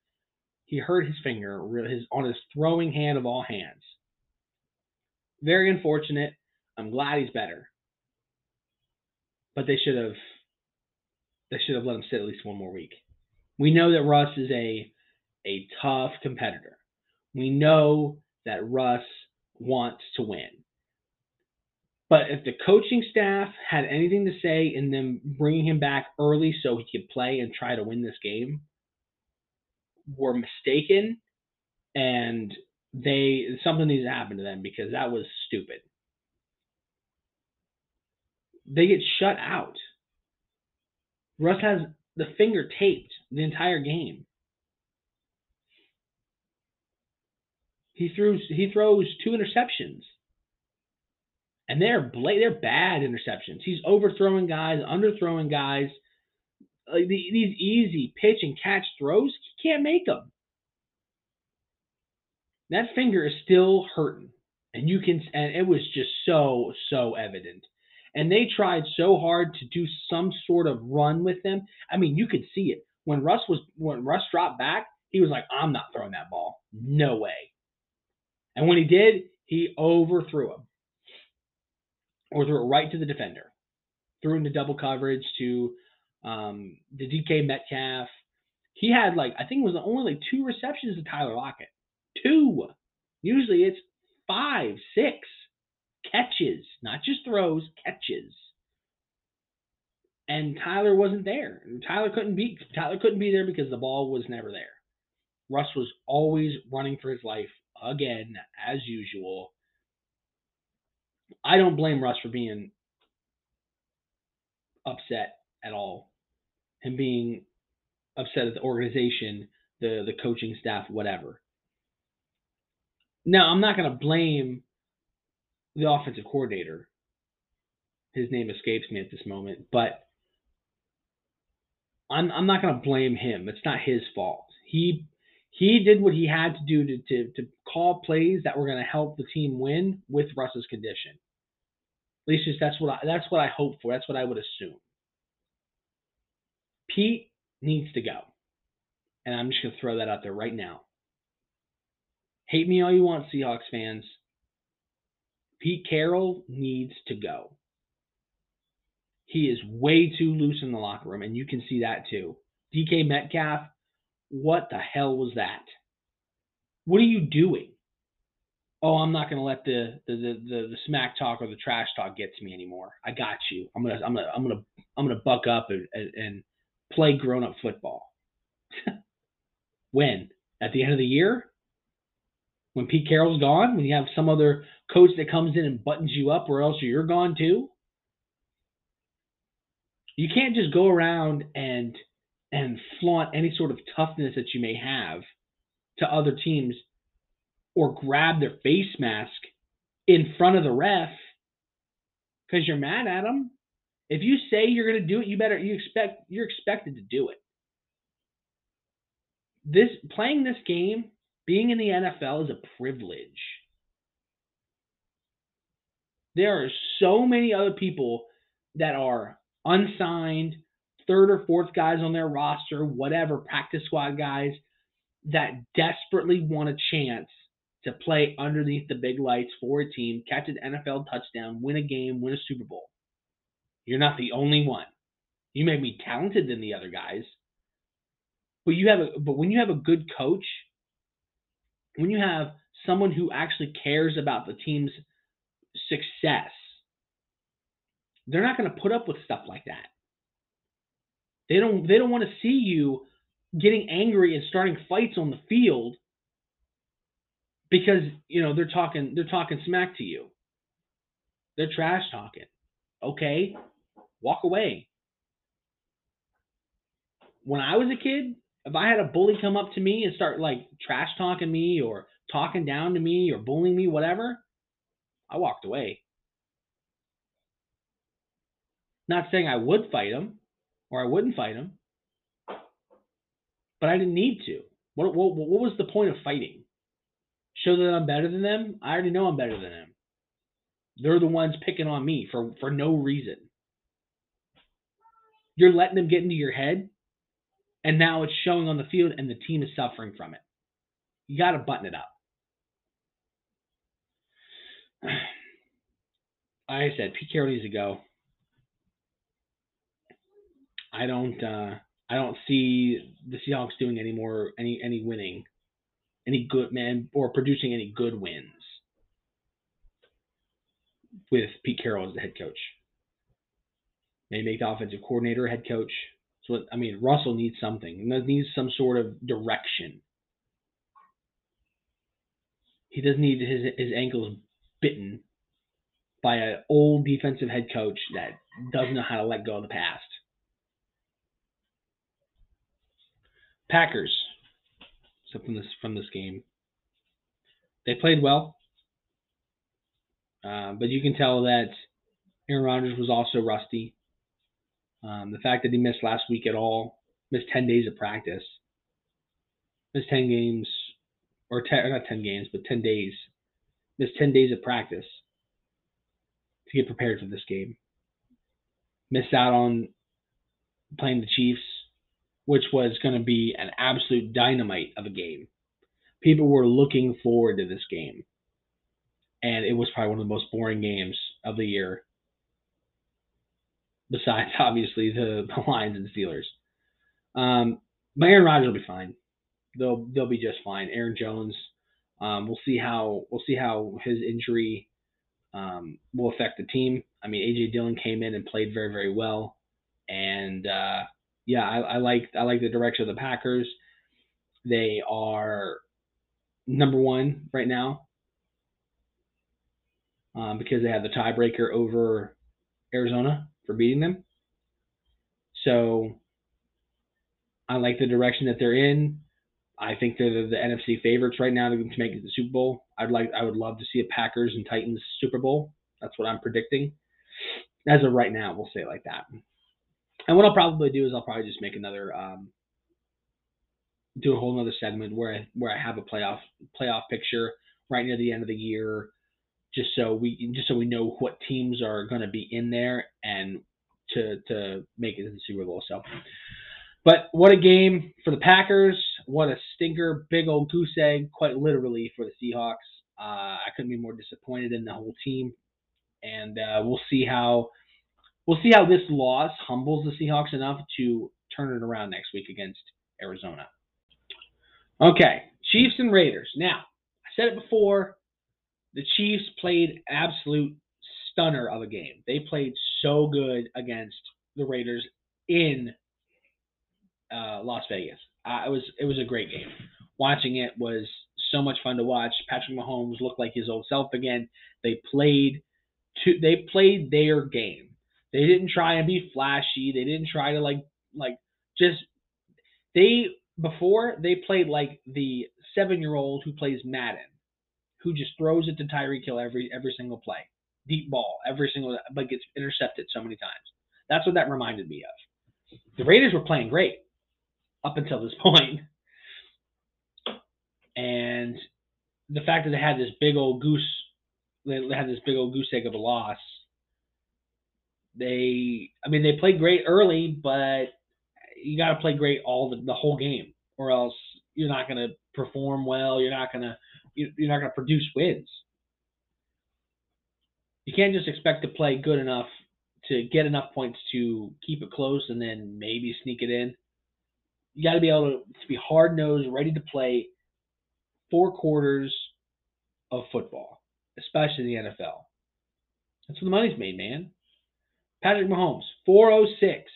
He hurt his finger his, on his throwing hand of all hands. Very unfortunate. I'm glad he's better. But they should have they should have let him sit at least one more week. We know that Russ is a, a tough competitor. We know that Russ wants to win. But if the coaching staff had anything to say in them bringing him back early so he could play and try to win this game, were mistaken, and they something needs to happen to them because that was stupid. They get shut out. Russ has the finger taped the entire game. He throws he throws two interceptions, and they're bla- they're bad interceptions. He's overthrowing guys, underthrowing guys. Like the, these easy pitch and catch throws, he can't make them. That finger is still hurting, and you can. And it was just so so evident. And they tried so hard to do some sort of run with them. I mean, you could see it when Russ was when Russ dropped back. He was like, "I'm not throwing that ball, no way." And when he did, he overthrew him, or threw it right to the defender, threw into double coverage to. Um, the D K Metcalf, he had like, I think it was only like two receptions to Tyler Lockett. Two. Usually it's five, six. catches, not just throws, catches. And Tyler wasn't there. And Tyler couldn't be Tyler couldn't be there because the ball was never there. Russ was always running for his life again, as usual. I don't blame Russ for being upset at all. Him being upset at the organization, the, the coaching staff, whatever. Now, I'm not going to blame the offensive coordinator. His name escapes me at this moment, but I'm I'm not going to blame him. It's not his fault. He he did what he had to do to, to, to call plays that were going to help the team win with Russ's condition. At least just that's what I, that's what I hope for. That's what I would assume. Pete needs to go, and I'm just going to throw that out there right now. Hate me all you want, Seahawks fans. Pete Carroll needs to go. He is way too loose in the locker room, and you can see that too. D K Metcalf, what the hell was that? What are you doing? Oh, I'm not going to let the the, the the the smack talk or the trash talk get to me anymore. I got you. I'm gonna I'm gonna I'm gonna I'm gonna buck up and, and play grown-up football. When? At the end of the year? When Pete Carroll's gone? When you have some other coach that comes in and buttons you up, or else you're gone too? You can't just go around and and flaunt any sort of toughness that you may have to other teams or grab their face mask in front of the ref because you're mad at them. If you say you're going to do it, you better you expect you're expected to do it. This playing this game, being in the N F L is a privilege. There are so many other people that are unsigned, third or fourth guys on their roster, whatever, practice squad guys that desperately want a chance to play underneath the big lights for a team, catch an N F L touchdown, win a game, win a Super Bowl. You're not the only one. You may be talented than the other guys, but you have a, but when you have a good coach, when you have someone who actually cares about the team's success, they're not going to put up with stuff like that. They don't they don't want to see you getting angry and starting fights on the field because, you know, they're talking they're talking smack to you. They're trash talking. Okay, walk away. When I was a kid, if I had a bully come up to me and start like trash talking me or talking down to me or bullying me, whatever, I walked away. Not saying I would fight him or I wouldn't fight him, but I didn't need to. What, what, what was the point of fighting? Show that I'm better than them? I already know I'm better than them. They're the ones picking on me for, for no reason. You're letting them get into your head, and now it's showing on the field, and the team is suffering from it. You got to button it up. Like I said, Pete Carroll needs to go. I don't. Uh, I don't see the Seahawks doing any more, any any winning, any good man or producing any good wins with Pete Carroll as the head coach. They make the offensive coordinator head coach. So I mean, Russell needs something. He needs some sort of direction. He doesn't need his his ankles bitten by an old defensive head coach that doesn't know how to let go of the past. Packers, so from this from this game, they played well, uh, but you can tell that Aaron Rodgers was also rusty. Um, the fact that he missed last week at all, missed ten days of practice, missed ten games, or, ten, or not ten games, but ten days, missed ten days of practice to get prepared for this game. Missed out on playing the Chiefs, which was going to be an absolute dynamite of a game. People were looking forward to this game. And it was probably one of the most boring games of the year. Besides, obviously, the, the Lions and Steelers. Um, but Aaron Rodgers will be fine. They'll they'll be just fine. Aaron Jones, um, we'll see how we'll see how his injury um, will affect the team. I mean, A J. Dillon came in and played very, very well. And, uh, yeah, I, I like I like the direction of the Packers. They are number one right now um, because they have the tiebreaker over Arizona for beating them. So I like the direction that they're in. I think they're the, the N F C favorites right now to, to make it to the Super Bowl. I'd like, I would love to see a Packers and Titans Super Bowl. That's what I'm predicting. As of right now, we'll say it like that. And what I'll probably do is I'll probably just make another, um, do a whole another segment where I, where I have a playoff playoff picture right near the end of the year, just so we just so we know what teams are going to be in there and to to make it to the Super Bowl. So, but what a game for the Packers! What a stinker! Big old goose egg, quite literally, for the Seahawks. Uh, I couldn't be more disappointed in the whole team, and uh, we'll see how. We'll see how this loss humbles the Seahawks enough to turn it around next week against Arizona. Okay, Chiefs and Raiders. Now, I said it before, the Chiefs played absolute stunner of a game. They played so good against the Raiders in uh, Las Vegas. Uh, it was it was a great game. Watching it was so much fun to watch. Patrick Mahomes looked like his old self again. They played to, they played their game. They didn't try and be flashy. They didn't try to like like just they before they played like the seven-year-old who plays Madden, who just throws it to Tyreek Hill every every single play, deep ball every single, but gets intercepted so many times. That's what that reminded me of. The Raiders were playing great up until this point, and the fact that they had this big old goose, they had this big old goose egg of a loss. They, I mean, they played great early, but you got to play great all the, the whole game, or else you're not going to perform well. You're not going to, you're not going to produce wins. You can't just expect to play good enough to get enough points to keep it close and then maybe sneak it in. You got to be able to, to be hard nosed, ready to play four quarters of football, especially in the N F L. That's what the money's made, man. Patrick Mahomes, four oh six,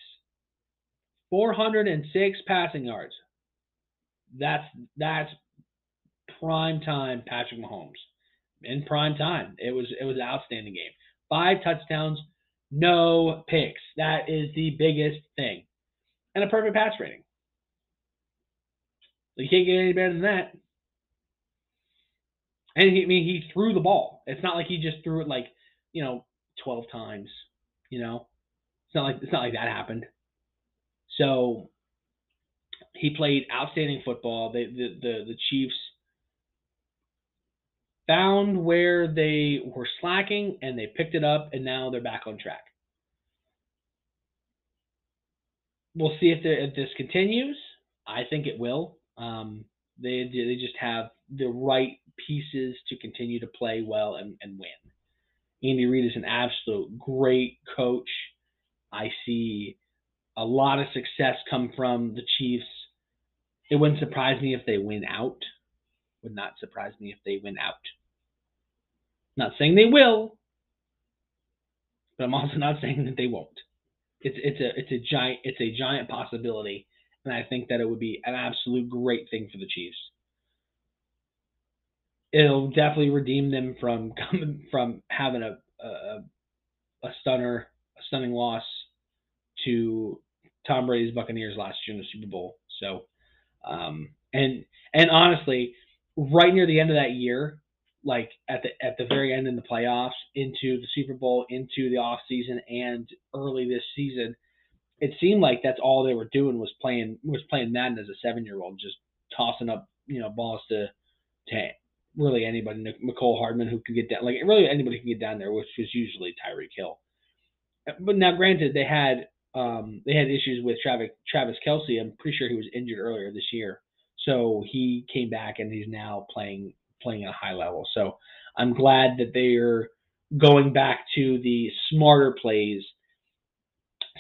four oh six passing yards. That's that's prime time Patrick Mahomes. In prime time, it was it was an outstanding game. Five touchdowns, no picks. That is the biggest thing, and a perfect pass rating. You can't get any better than that. And he, I mean, he threw the ball. It's not like he just threw it like you know twelve times. You know, it's not like it's not like that happened. So he played outstanding football. They, the, the the Chiefs found where they were slacking and they picked it up, and now they're back on track. We'll see if, if this continues. I think it will. Um, they they just have the right pieces to continue to play well and, and win. Andy Reid is an absolute great coach. I see a lot of success come from the Chiefs. It wouldn't surprise me if they win out. Would not surprise me if they win out. Not saying they will, but I'm also not saying that they won't. It's it's a it's a giant it's a giant possibility, and I think that it would be an absolute great thing for the Chiefs. It'll definitely redeem them from coming from having a, a a stunner, a stunning loss to Tom Brady's Buccaneers last year in the Super Bowl. So, um, and and honestly, right near the end of that year, like at the at the very end in the playoffs, into the Super Bowl, into the off season, and early this season, it seemed like that's all they were doing was playing was playing Madden as a seven year old, just tossing up you know balls to to. Really anybody, Mecole Hardman, who could get down, like really anybody can get down there, which was usually Tyreek Hill. But now, granted, they had um, they had issues with Travis Travis Kelce. I'm pretty sure he was injured earlier this year, so he came back and he's now playing playing at a high level. So I'm glad that they're going back to the smarter plays,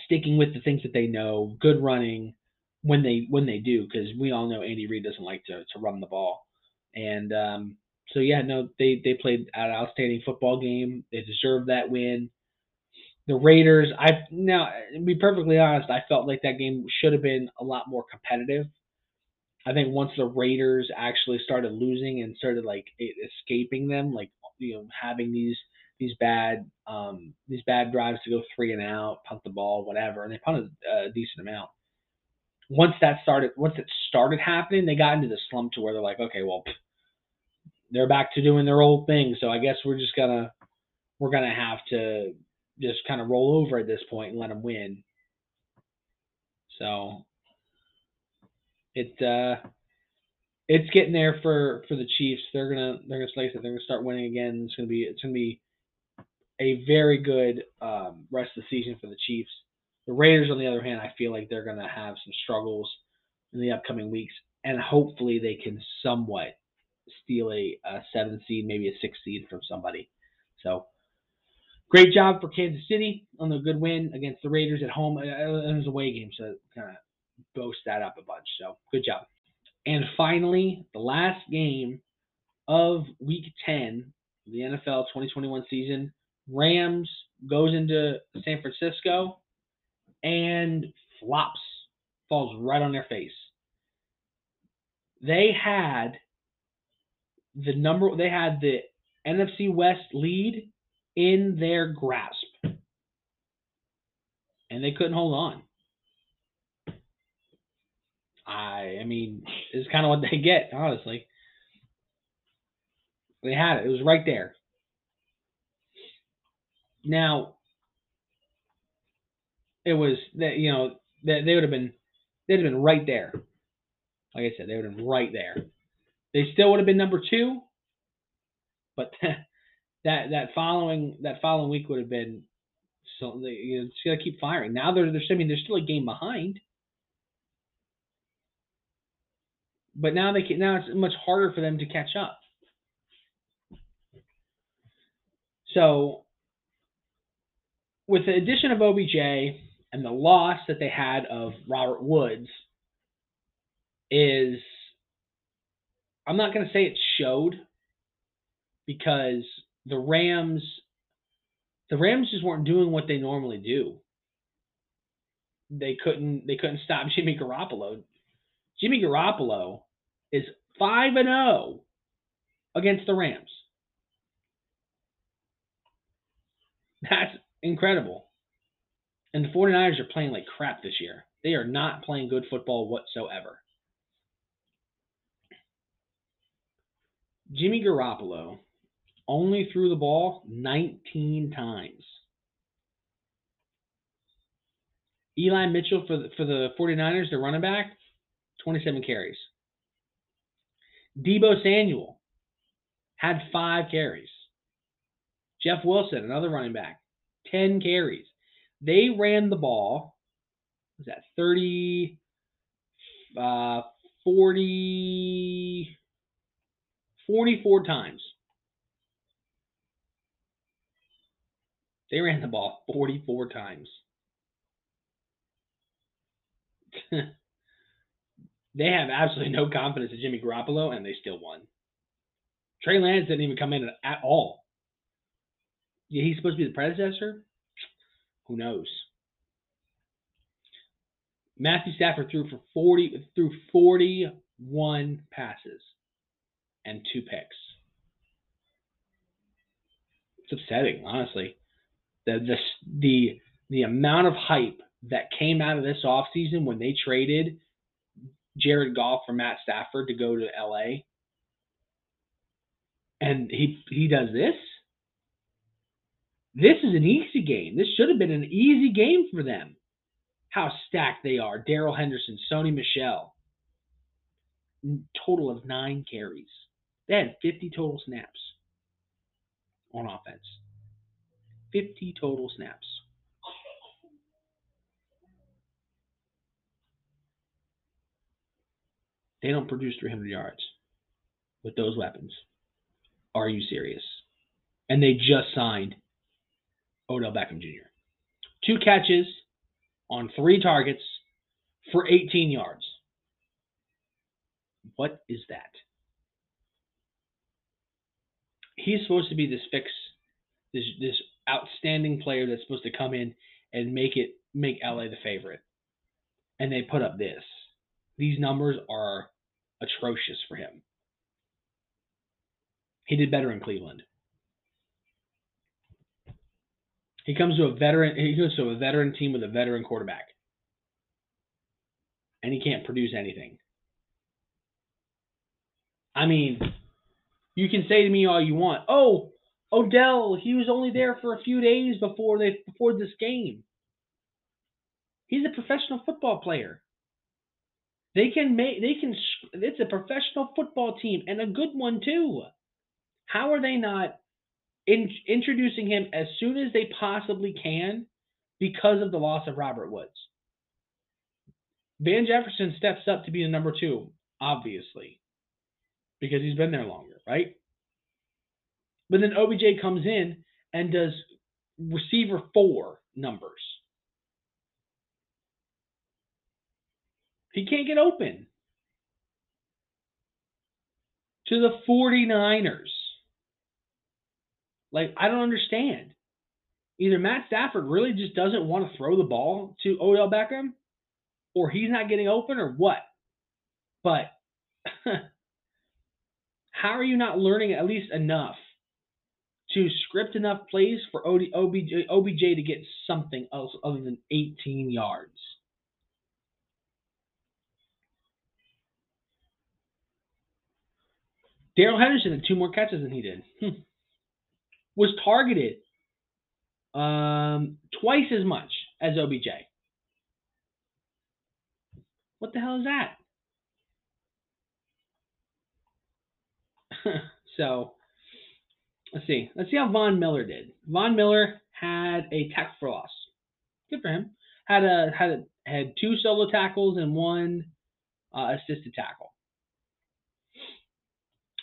sticking with the things that they know, good running when they when they do, because we all know Andy Reid doesn't like to to run the ball, and um, so yeah, no, they, they played an outstanding football game. They deserved that win. The Raiders, I now to be perfectly honest, I felt like that game should have been a lot more competitive. I think once the Raiders actually started losing and started like escaping them, like you know having these these bad um, these bad drives to go three and out, punt the ball, whatever, and they punted a decent amount. Once that started, once it started happening, they got into the slump to where they're like, okay, well, they're back to doing their old thing, so I guess we're just gonna we're gonna have to just kind of roll over at this point and let them win. So it uh, it's getting there for, for the Chiefs. They're gonna they're gonna like I said, they're gonna start winning again. It's gonna be it's gonna be a very good um, rest of the season for the Chiefs. The Raiders, on the other hand, I feel like they're gonna have some struggles in the upcoming weeks, and hopefully they can somewhat steal a, a seven seed, maybe a six seed from somebody. So. Great job for Kansas City on the good win against the Raiders at home. It was a away game, so kind of boast that up a bunch. So good job. And finally, the last game of Week ten of the N F L twenty twenty-one season, Rams goes into San Francisco and flops, falls right on their face. They had the number. They had the N F C West lead in their grasp, and they couldn't hold on. I, I mean, it's kind of what they get, honestly. They had it; it was right there. Now, it was that you know that they would have been, they'd have been right there. Like I said, they would have been right there. They still would have been number two, but. That that following that following week would have been so they, you know, it's gonna keep firing. Now they're they're I mean they're still a game behind, but now they can, now it's much harder for them to catch up. So with the addition of O B J and the loss that they had of Robert Woods, is I'm not gonna say it showed, because The Rams, the Rams just weren't doing what they normally do. They couldn't, they couldn't stop Jimmy Garoppolo. Jimmy Garoppolo is five and zero against the Rams. That's incredible. And the 49ers are playing like crap this year. They are not playing good football whatsoever. Jimmy Garoppolo only threw the ball nineteen times. Eli Mitchell for the, for the 49ers, their running back, twenty-seven carries. Debo Samuel had five carries. Jeff Wilson, another running back, ten carries. They ran the ball, was that thirty, forty-four times. They ran the ball forty-four times. They have absolutely no confidence in Jimmy Garoppolo, and they still won. Trey Lance didn't even come in at all. Yeah, he's supposed to be the predecessor? Who knows? Matthew Stafford threw for forty threw forty-one passes and two picks. It's upsetting, honestly. The, the the the amount of hype that came out of this offseason when they traded Jared Goff for Matt Stafford to go to L A, and he he does this. This is an easy game. This should have been an easy game for them. How stacked they are. Darrell Henderson, Sony Michel. Total of nine carries. They had fifty total snaps on offense. fifty total snaps. They don't produce three hundred yards with those weapons. Are you serious? And they just signed Odell Beckham Junior Two catches on three targets for eighteen yards. What is that? he's supposed to be this fix, this this outstanding player that's supposed to come in and make it make L A the favorite. And they put up this. These numbers are atrocious for him. He did better in Cleveland. He comes to a veteran. He goes to a veteran team with a veteran quarterback, and he can't produce anything. I mean, you can say to me all you want, "Oh, Odell, he was only there for a few days before they before this game." He's a professional football player. They can make. They can. It's a professional football team and a good one too. How are they not in, introducing him as soon as they possibly can because of the loss of Robert Woods? Van Jefferson steps up to be the number two, obviously, because he's been there longer, right? But then O B J comes in and does receiver four numbers. He can't get open. To the 49ers. Like, I don't understand. Either Matt Stafford really just doesn't want to throw the ball to Odell Beckham, or he's not getting open, or what. But how are you not learning at least enough to script enough plays for O B J, O B J to get something else other than eighteen yards? Darrell Henderson had two more catches than he did. Hmm. Was targeted um, twice as much as O B J. What the hell is that? So, let's see. Let's see how Von Miller did. Von Miller had a tackle for loss. Good for him. Had a had a, had two solo tackles and one uh, assisted tackle.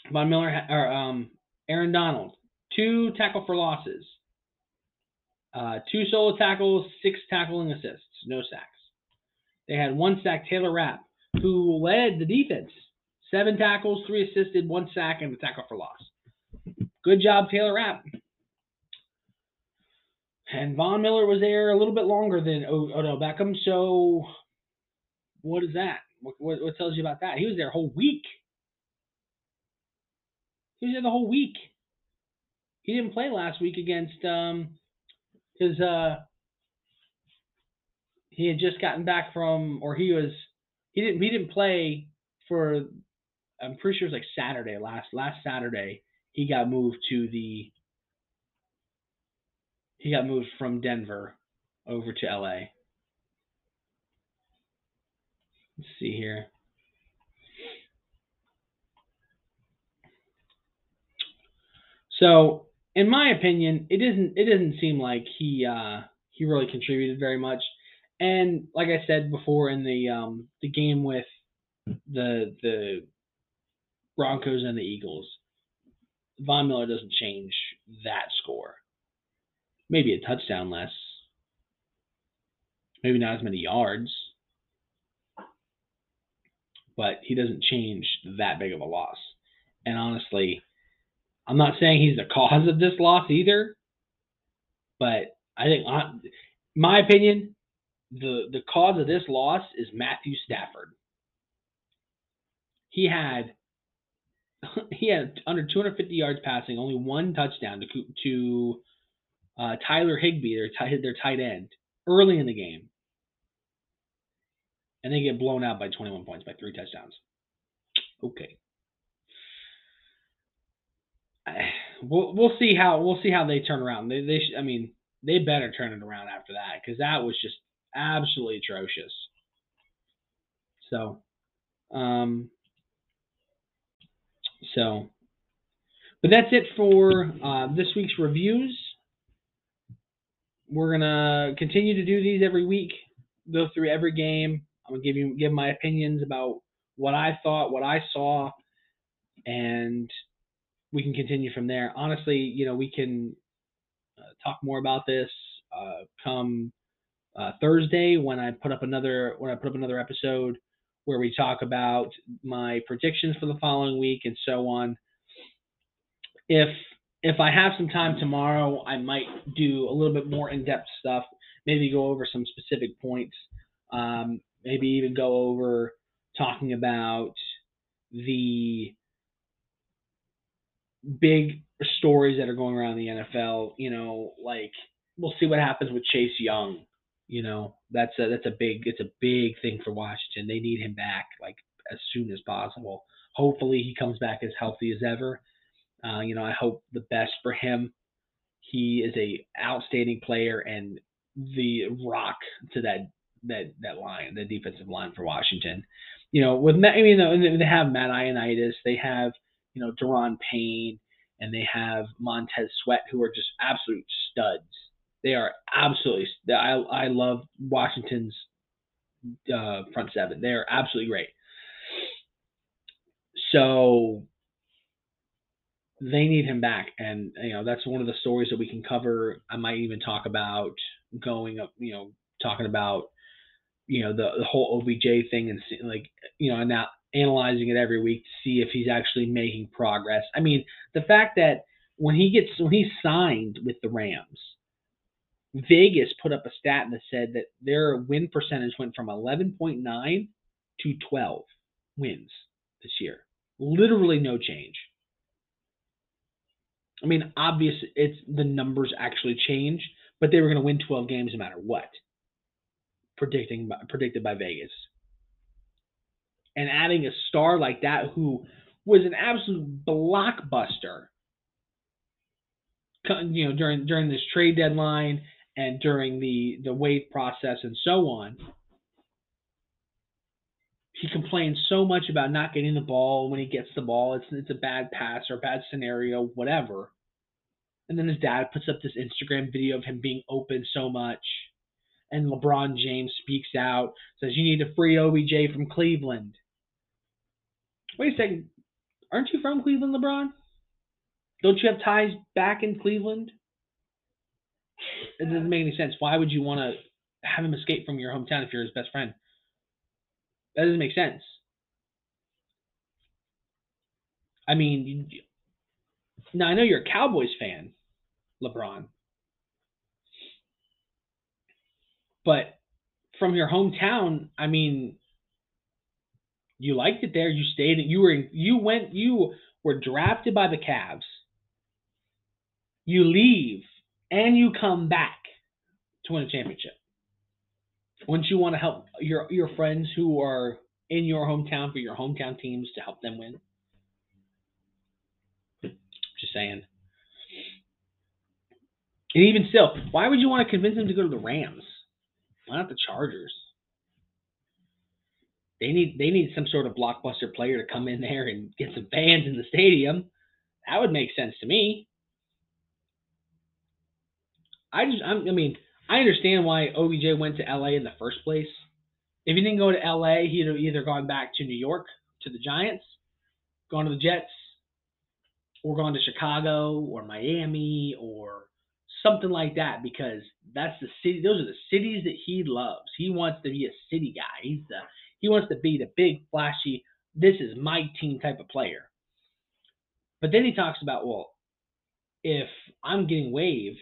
Von Miller or um, Aaron Donald. Two tackle for losses, uh, two solo tackles, six tackling assists, no sacks. They had one sack, Taylor Rapp, who led the defense. Seven tackles, three assisted, one sack, and a tackle for loss. Good job, Taylor Rapp. And Von Miller was there a little bit longer than Odell Beckham, so what is that? What, what, what tells you about that? He was there a whole week. He was there the whole week. He didn't play last week against um, his. Uh, he had just gotten back from, or he was. He didn't. He didn't play for. I'm pretty sure it was like Saturday last last Saturday. He got moved to the. He got moved from Denver over to L A. Let's see here. So. In my opinion, it isn't. It doesn't seem like he uh, he really contributed very much. And like I said before, in the um, the game with the the Broncos and the Eagles, Von Miller doesn't change that score. Maybe a touchdown less. Maybe not as many yards. But he doesn't change that big of a loss. And honestly, I'm not saying he's the cause of this loss either, but I think, in my opinion, the, the cause of this loss is Matthew Stafford. He had he had under two hundred fifty yards passing, only one touchdown to to uh, Tyler Higbee, their tight their tight end, early in the game, and they get blown out by twenty-one points by three touchdowns. Okay. We'll we'll see how we'll see how they turn around. They they I mean they better turn it around after that, because that was just absolutely atrocious. So, um, so, but that's it for uh, this week's reviews. We're gonna continue to do these every week. Go through every game. I'm gonna give you give my opinions about what I thought, what I saw, and we can continue from there. Honestly, you know, we can uh, talk more about this uh, come uh, Thursday when I put up another when I put up another episode where we talk about my predictions for the following week and so on. If if I have some time tomorrow, I might do a little bit more in-depth stuff, maybe go over some specific points, um, maybe even go over talking about the big stories that are going around the N F L. You know, like we'll see what happens with Chase Young. You know, that's a, that's a big, it's a big thing for Washington. They need him back like as soon as possible. Hopefully he comes back as healthy as ever. Uh, you know, I hope the best for him. He is a outstanding player and the rock to that, that, that line, the defensive line for Washington. You know, with Matt, I mean, they have Matt Ioannidis, they have, you know, Daron Payne, and they have Montez Sweat, who are just absolute studs. They are absolutely – I I love Washington's uh, front seven. They are absolutely great. So they need him back, and, you know, that's one of the stories that we can cover. I might even talk about going up, you know, talking about, you know, the, the whole O B J thing and, see, like, you know, and now analyzing it every week to see if he's actually making progress. I mean, the fact that when he gets – when he's signed with the Rams – Vegas put up a stat that said that their win percentage went from eleven point nine to twelve wins this year. Literally no change. I mean, obviously, it's the numbers actually change, but they were going to win twelve games no matter what, predicting predicted by Vegas. And adding a star like that who was an absolute blockbuster, you know, during during this trade deadline and during the, the wave process and so on, he complains so much about not getting the ball. When he gets the ball, it's it's a bad pass or a bad scenario, whatever. And then his dad puts up this Instagram video of him being open so much. And LeBron James speaks out, says, you need to free O B J from Cleveland. Wait a second. Aren't you from Cleveland, LeBron? Don't you have ties back in Cleveland? It doesn't make any sense. Why would you want to have him escape from your hometown if you're his best friend? That doesn't make sense. I mean, you, you, now I know you're a Cowboys fan, LeBron. But from your hometown, I mean, you liked it there. You stayed. You were. You went. You were drafted by the Cavs. You leave, and you come back to win a championship. Wouldn't you want to help your your friends who are in your hometown for your hometown teams to help them win? Just saying. And even still, why would you want to convince them to go to the Rams? Why not the Chargers? They need they need some sort of blockbuster player to come in there and get some fans in the stadium. That would make sense to me. I just, I'm, I mean, I understand why O B J went to L A in the first place. If he didn't go to L A, he'd have either gone back to New York, to the Giants, gone to the Jets, or gone to Chicago or Miami or something like that, because that's the city. Those are the cities that he loves. He wants to be a city guy. He's the, he wants to be the big, flashy, this is my team type of player. But then he talks about, well, if I'm getting waived,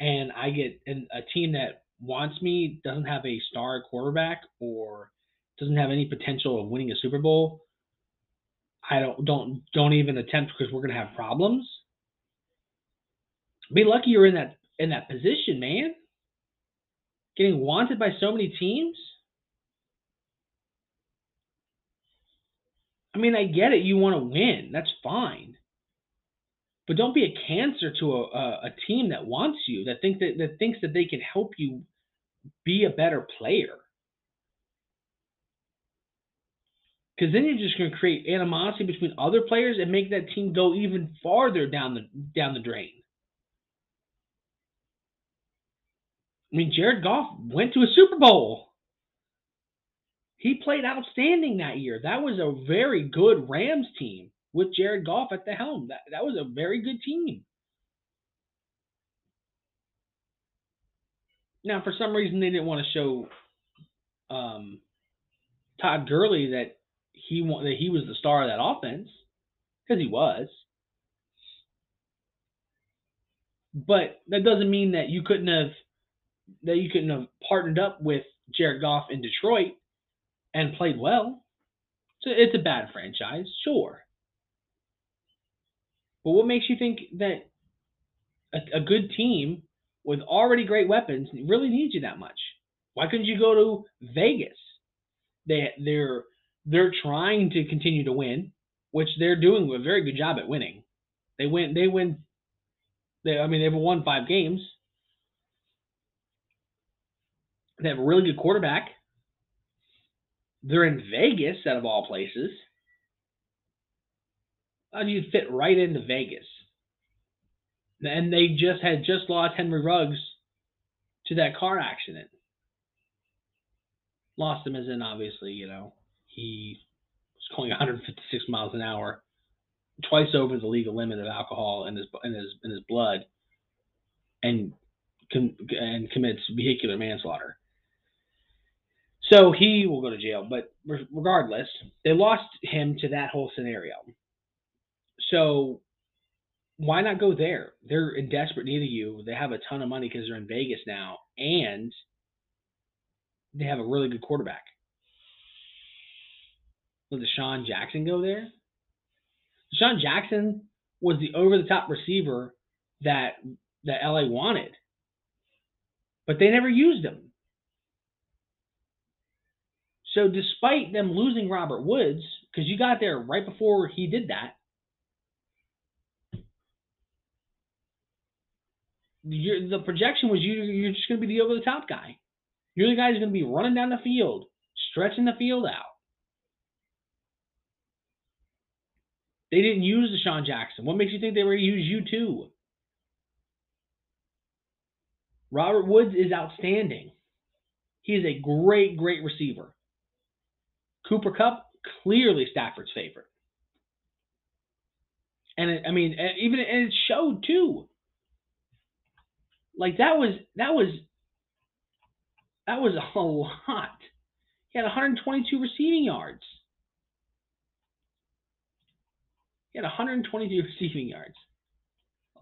and I get an, a team that wants me, doesn't have a star quarterback or doesn't have any potential of winning a Super Bowl, I don't don't don't even attempt because we're gonna have problems. Be lucky you're in that in that position, man. Getting wanted by so many teams. I mean, I get it. You want to win. That's fine. But don't be a cancer to a, a, a team that wants you, that think that, that thinks that they can help you be a better player. Because then you're just going to create animosity between other players and make that team go even farther down the down the drain. I mean, Jared Goff went to a Super Bowl. He played outstanding that year. That was a very good Rams team. With Jared Goff at the helm. That that was a very good team. Now, for some reason, they didn't want to show um, Todd Gurley that he that he was the star of that offense, because he was. But that doesn't mean that you couldn't have that you couldn't have partnered up with Jared Goff in Detroit and played well. So it's a bad franchise, sure. But what makes you think that a, a good team with already great weapons really needs you that much? Why couldn't you go to Vegas? They they're they're trying to continue to win, which they're doing a very good job at winning. They win they win they I mean they've won five games. They have a really good quarterback. They're in Vegas, out of all places. How do you fit right into Vegas? And they just had just lost Henry Ruggs to that car accident. Lost him as in, obviously, you know, he was going one hundred fifty-six miles an hour, twice over the legal limit of alcohol in his in his in his blood, and com- and commits vehicular manslaughter. So he will go to jail. But regardless, they lost him to that whole scenario. So why not go there? They're in desperate need of you. They have a ton of money because they're in Vegas now, and they have a really good quarterback. Will Deshaun Jackson go there? Deshaun Jackson was the over-the-top receiver that that L A wanted, but they never used him. So despite them losing Robert Woods, because you got there right before he did that, You're, the projection was you, you're just going to be the over-the-top guy. You're the guy who's going to be running down the field, stretching the field out. They didn't use Deshaun Jackson. What makes you think they were going to use you too? Robert Woods is outstanding. He is a great, great receiver. Cooper Kupp, clearly Stafford's favorite. And it, I mean, even and it showed too. Like that was that was that was a lot. He had one hundred twenty-two receiving yards. He had one hundred twenty-two receiving yards,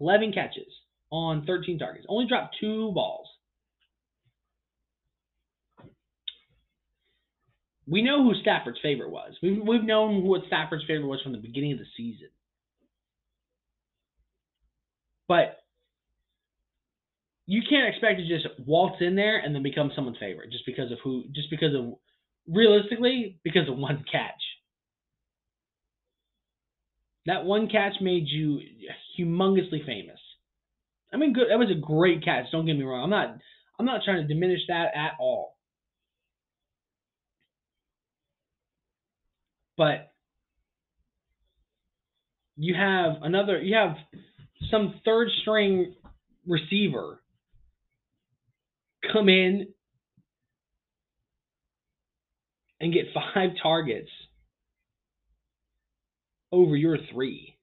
eleven catches on thirteen targets. Only dropped two balls. We know who Stafford's favorite was. We've we've known what Stafford's favorite was from the beginning of the season. But you can't expect to just waltz in there and then become someone's favorite just because of who, just because of, realistically, because of one catch. That one catch made you humongously famous. I mean, good. That was a great catch. Don't get me wrong. I'm not. I'm not trying to diminish that at all. But you have another. You have some third string receiver come in and get five targets over your three.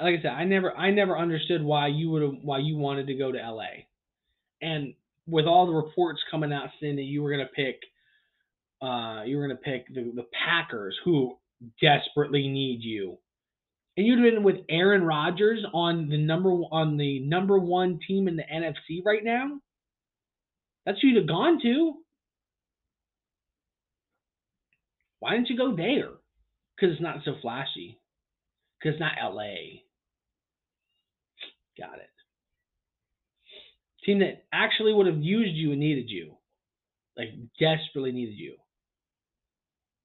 Like I said, I never, I never understood why you would have, why you wanted to go to L A. And with all the reports coming out saying that you were going to pick, uh, you were going to pick the, the Packers, who desperately need you, and you'd have been with Aaron Rodgers on the number on the number one team in the N F C right now. That's who you'd have gone to. Why didn't you go there? Because it's not so flashy. Because it's not L A. Got it. Team that actually would have used you and needed you. Like, desperately needed you.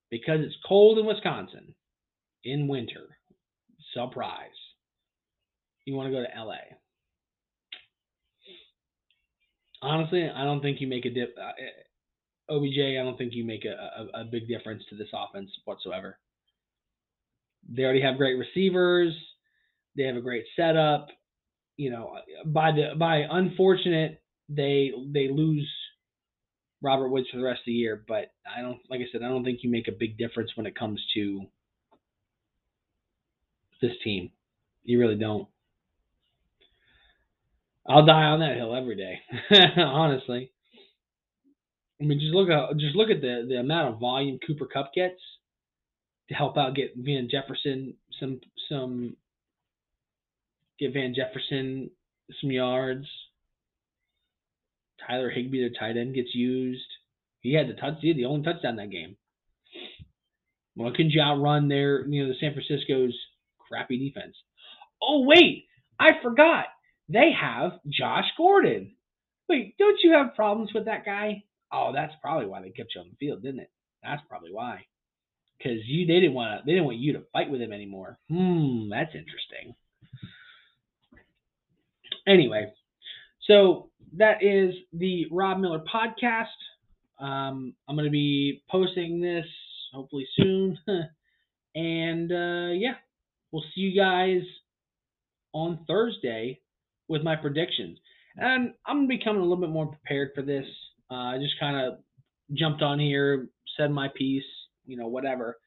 Because it's cold in Wisconsin. In winter. Surprise. You want to go to L A. Honestly, I don't think you make a dip. Uh, O B J, I don't think you make a, a, a big difference to this offense whatsoever. They already have great receivers. They have a great setup. You know, by the by, unfortunate they they lose Robert Woods for the rest of the year. But I don't, like I said, I don't think you make a big difference when it comes to this team. You really don't. I'll die on that hill every day, honestly. I mean, just look at just look at the, the amount of volume Cooper Kupp gets. to help out get Van Jefferson some some get Van Jefferson some yards. Tyler Higbee, their tight end, gets used. He had the touch, he had the only touchdown that game. Well, couldn't you outrun their, you know, the San Francisco's crappy defense? Oh wait, I forgot. They have Josh Gordon. Wait, don't you have problems with that guy? Oh, that's probably why they kept you on the field, didn't it? That's probably why. Because you they didn't want to they didn't want you to fight with him anymore. Hmm, that's interesting. Anyway, so that is the Rob Miller podcast. Um, I'm going to be posting this hopefully soon. And, uh, yeah, we'll see you guys on Thursday with my predictions. And I'm going to be coming a little bit more prepared for this. Uh, I just kind of jumped on here, said my piece, you know, whatever.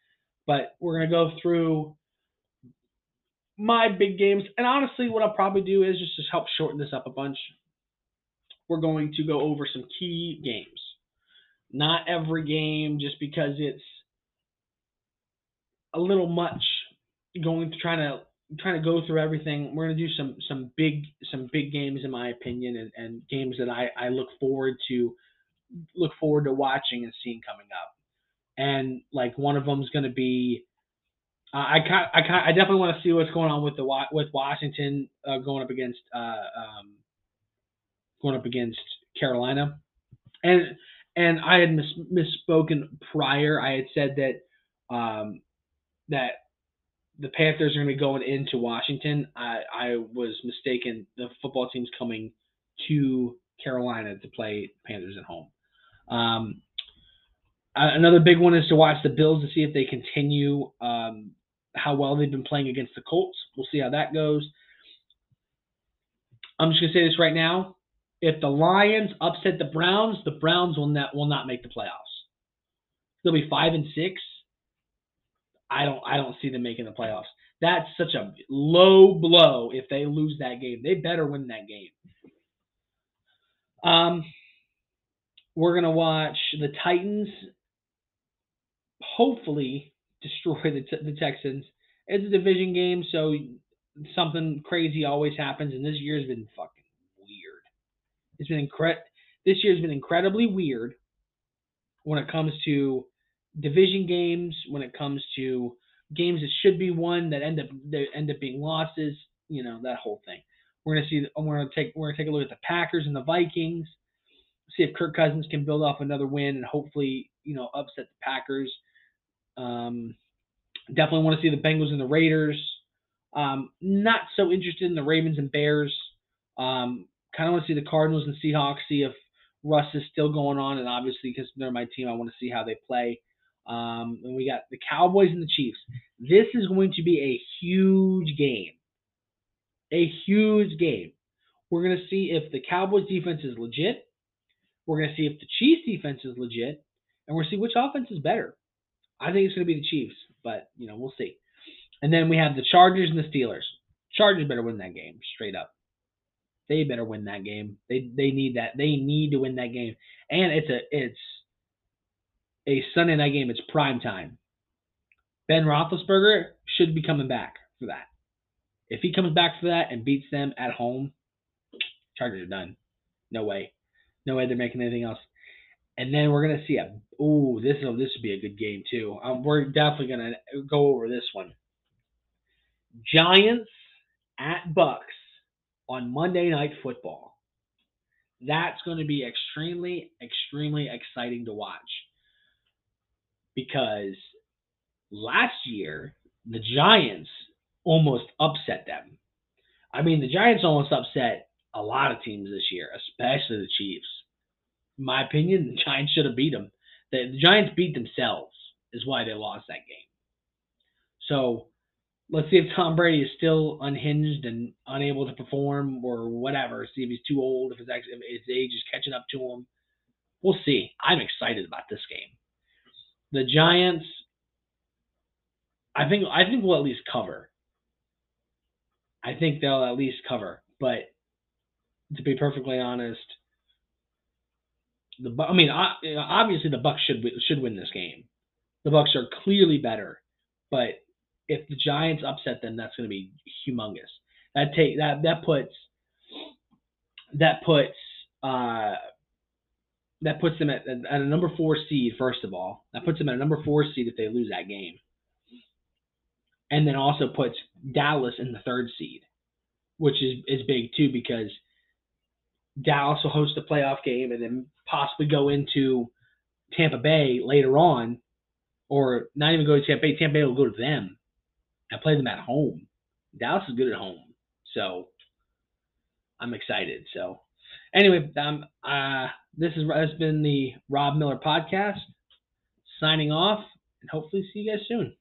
But we're going to go through my big games. And honestly, what I'll probably do is just, just help shorten this up a bunch. We're going to go over some key games. Not every game, just because it's a little much going to trying to trying to go through everything. We're gonna do some some big some big games in my opinion, and, and games that I, I look forward to look forward to watching and seeing coming up. And like one of them is gonna be uh, I kind I kind I definitely want to see what's going on with the with Washington uh, going up against uh, um, going up against Carolina. And And I had mis- misspoken prior. I had said that um, that the Panthers are going to be going into Washington. I, I was mistaken. The football team's coming to Carolina to play Panthers at home. Um, another big one is to watch the Bills to see if they continue um, how well they've been playing against the Colts. We'll see how that goes. I'm just going to say this right now. If the Lions upset the Browns, the Browns will not will not make the playoffs. They'll be five and six. I don't I don't see them making the playoffs. That's such a low blow if they lose that game. They better win that game. Um, we're gonna watch the Titans hopefully destroy the the Texans. It's a division game, so something crazy always happens, and this year's been fucking. It's been incre- This year's been incredibly weird when it comes to division games, when it comes to games that should be won that end up that end up being losses. You know, that whole thing. We're gonna see. We're gonna take. We're gonna take a look at the Packers and the Vikings. See if Kirk Cousins can build off another win and hopefully, you know, upset the Packers. Um, definitely want to see the Bengals and the Raiders. Um, not so interested in the Ravens and Bears. Um, Kind of want to see the Cardinals and Seahawks, see if Russ is still going on. And obviously, because they're my team, I want to see how they play. Um, and we got the Cowboys and the Chiefs. This is going to be a huge game. A huge game. We're going to see if the Cowboys defense is legit. We're going to see if the Chiefs defense is legit. And we'll see which offense is better. I think it's going to be the Chiefs, but, you know, we'll see. And then we have the Chargers and the Steelers. Chargers better win that game, straight up. They better win that game. They they need that. They need to win that game. And it's a it's a Sunday night game. It's prime time. Ben Roethlisberger should be coming back for that. If he comes back for that and beats them at home, Chargers are done. No way. No way they're making anything else. And then we're gonna see a ooh this will this will be a good game too. Um, we're definitely gonna go over this one. Giants at Bucks. On Monday Night Football. That's going to be extremely, extremely exciting to watch. Because last year, the Giants almost upset them. I mean, the Giants almost upset a lot of teams this year, especially the Chiefs. In my opinion, the Giants should have beat them. The, the Giants beat themselves is why they lost that game. So let's see if Tom Brady is still unhinged and unable to perform or whatever. See if he's too old, if his, ex, if his age is catching up to him. We'll see. I'm excited about this game. The Giants, I think I think we'll at least cover. I think they'll at least cover. But to be perfectly honest, the I mean, obviously the Bucs should should win this game. The Bucs are clearly better But if the Giants upset them, that's going to be humongous. That take that that puts that puts uh, that puts them at, at a number four seed. First of all, that puts them at a number four seed if they lose that game, and then also puts Dallas in the third seed, which is is big too, because Dallas will host a playoff game and then possibly go into Tampa Bay later on, or not even go to Tampa Bay. Tampa Bay will go to them and play them at home. Dallas is good at home, so I'm excited. So anyway, um, uh, this is, has been the Rob Miller podcast, signing off, and hopefully see you guys soon.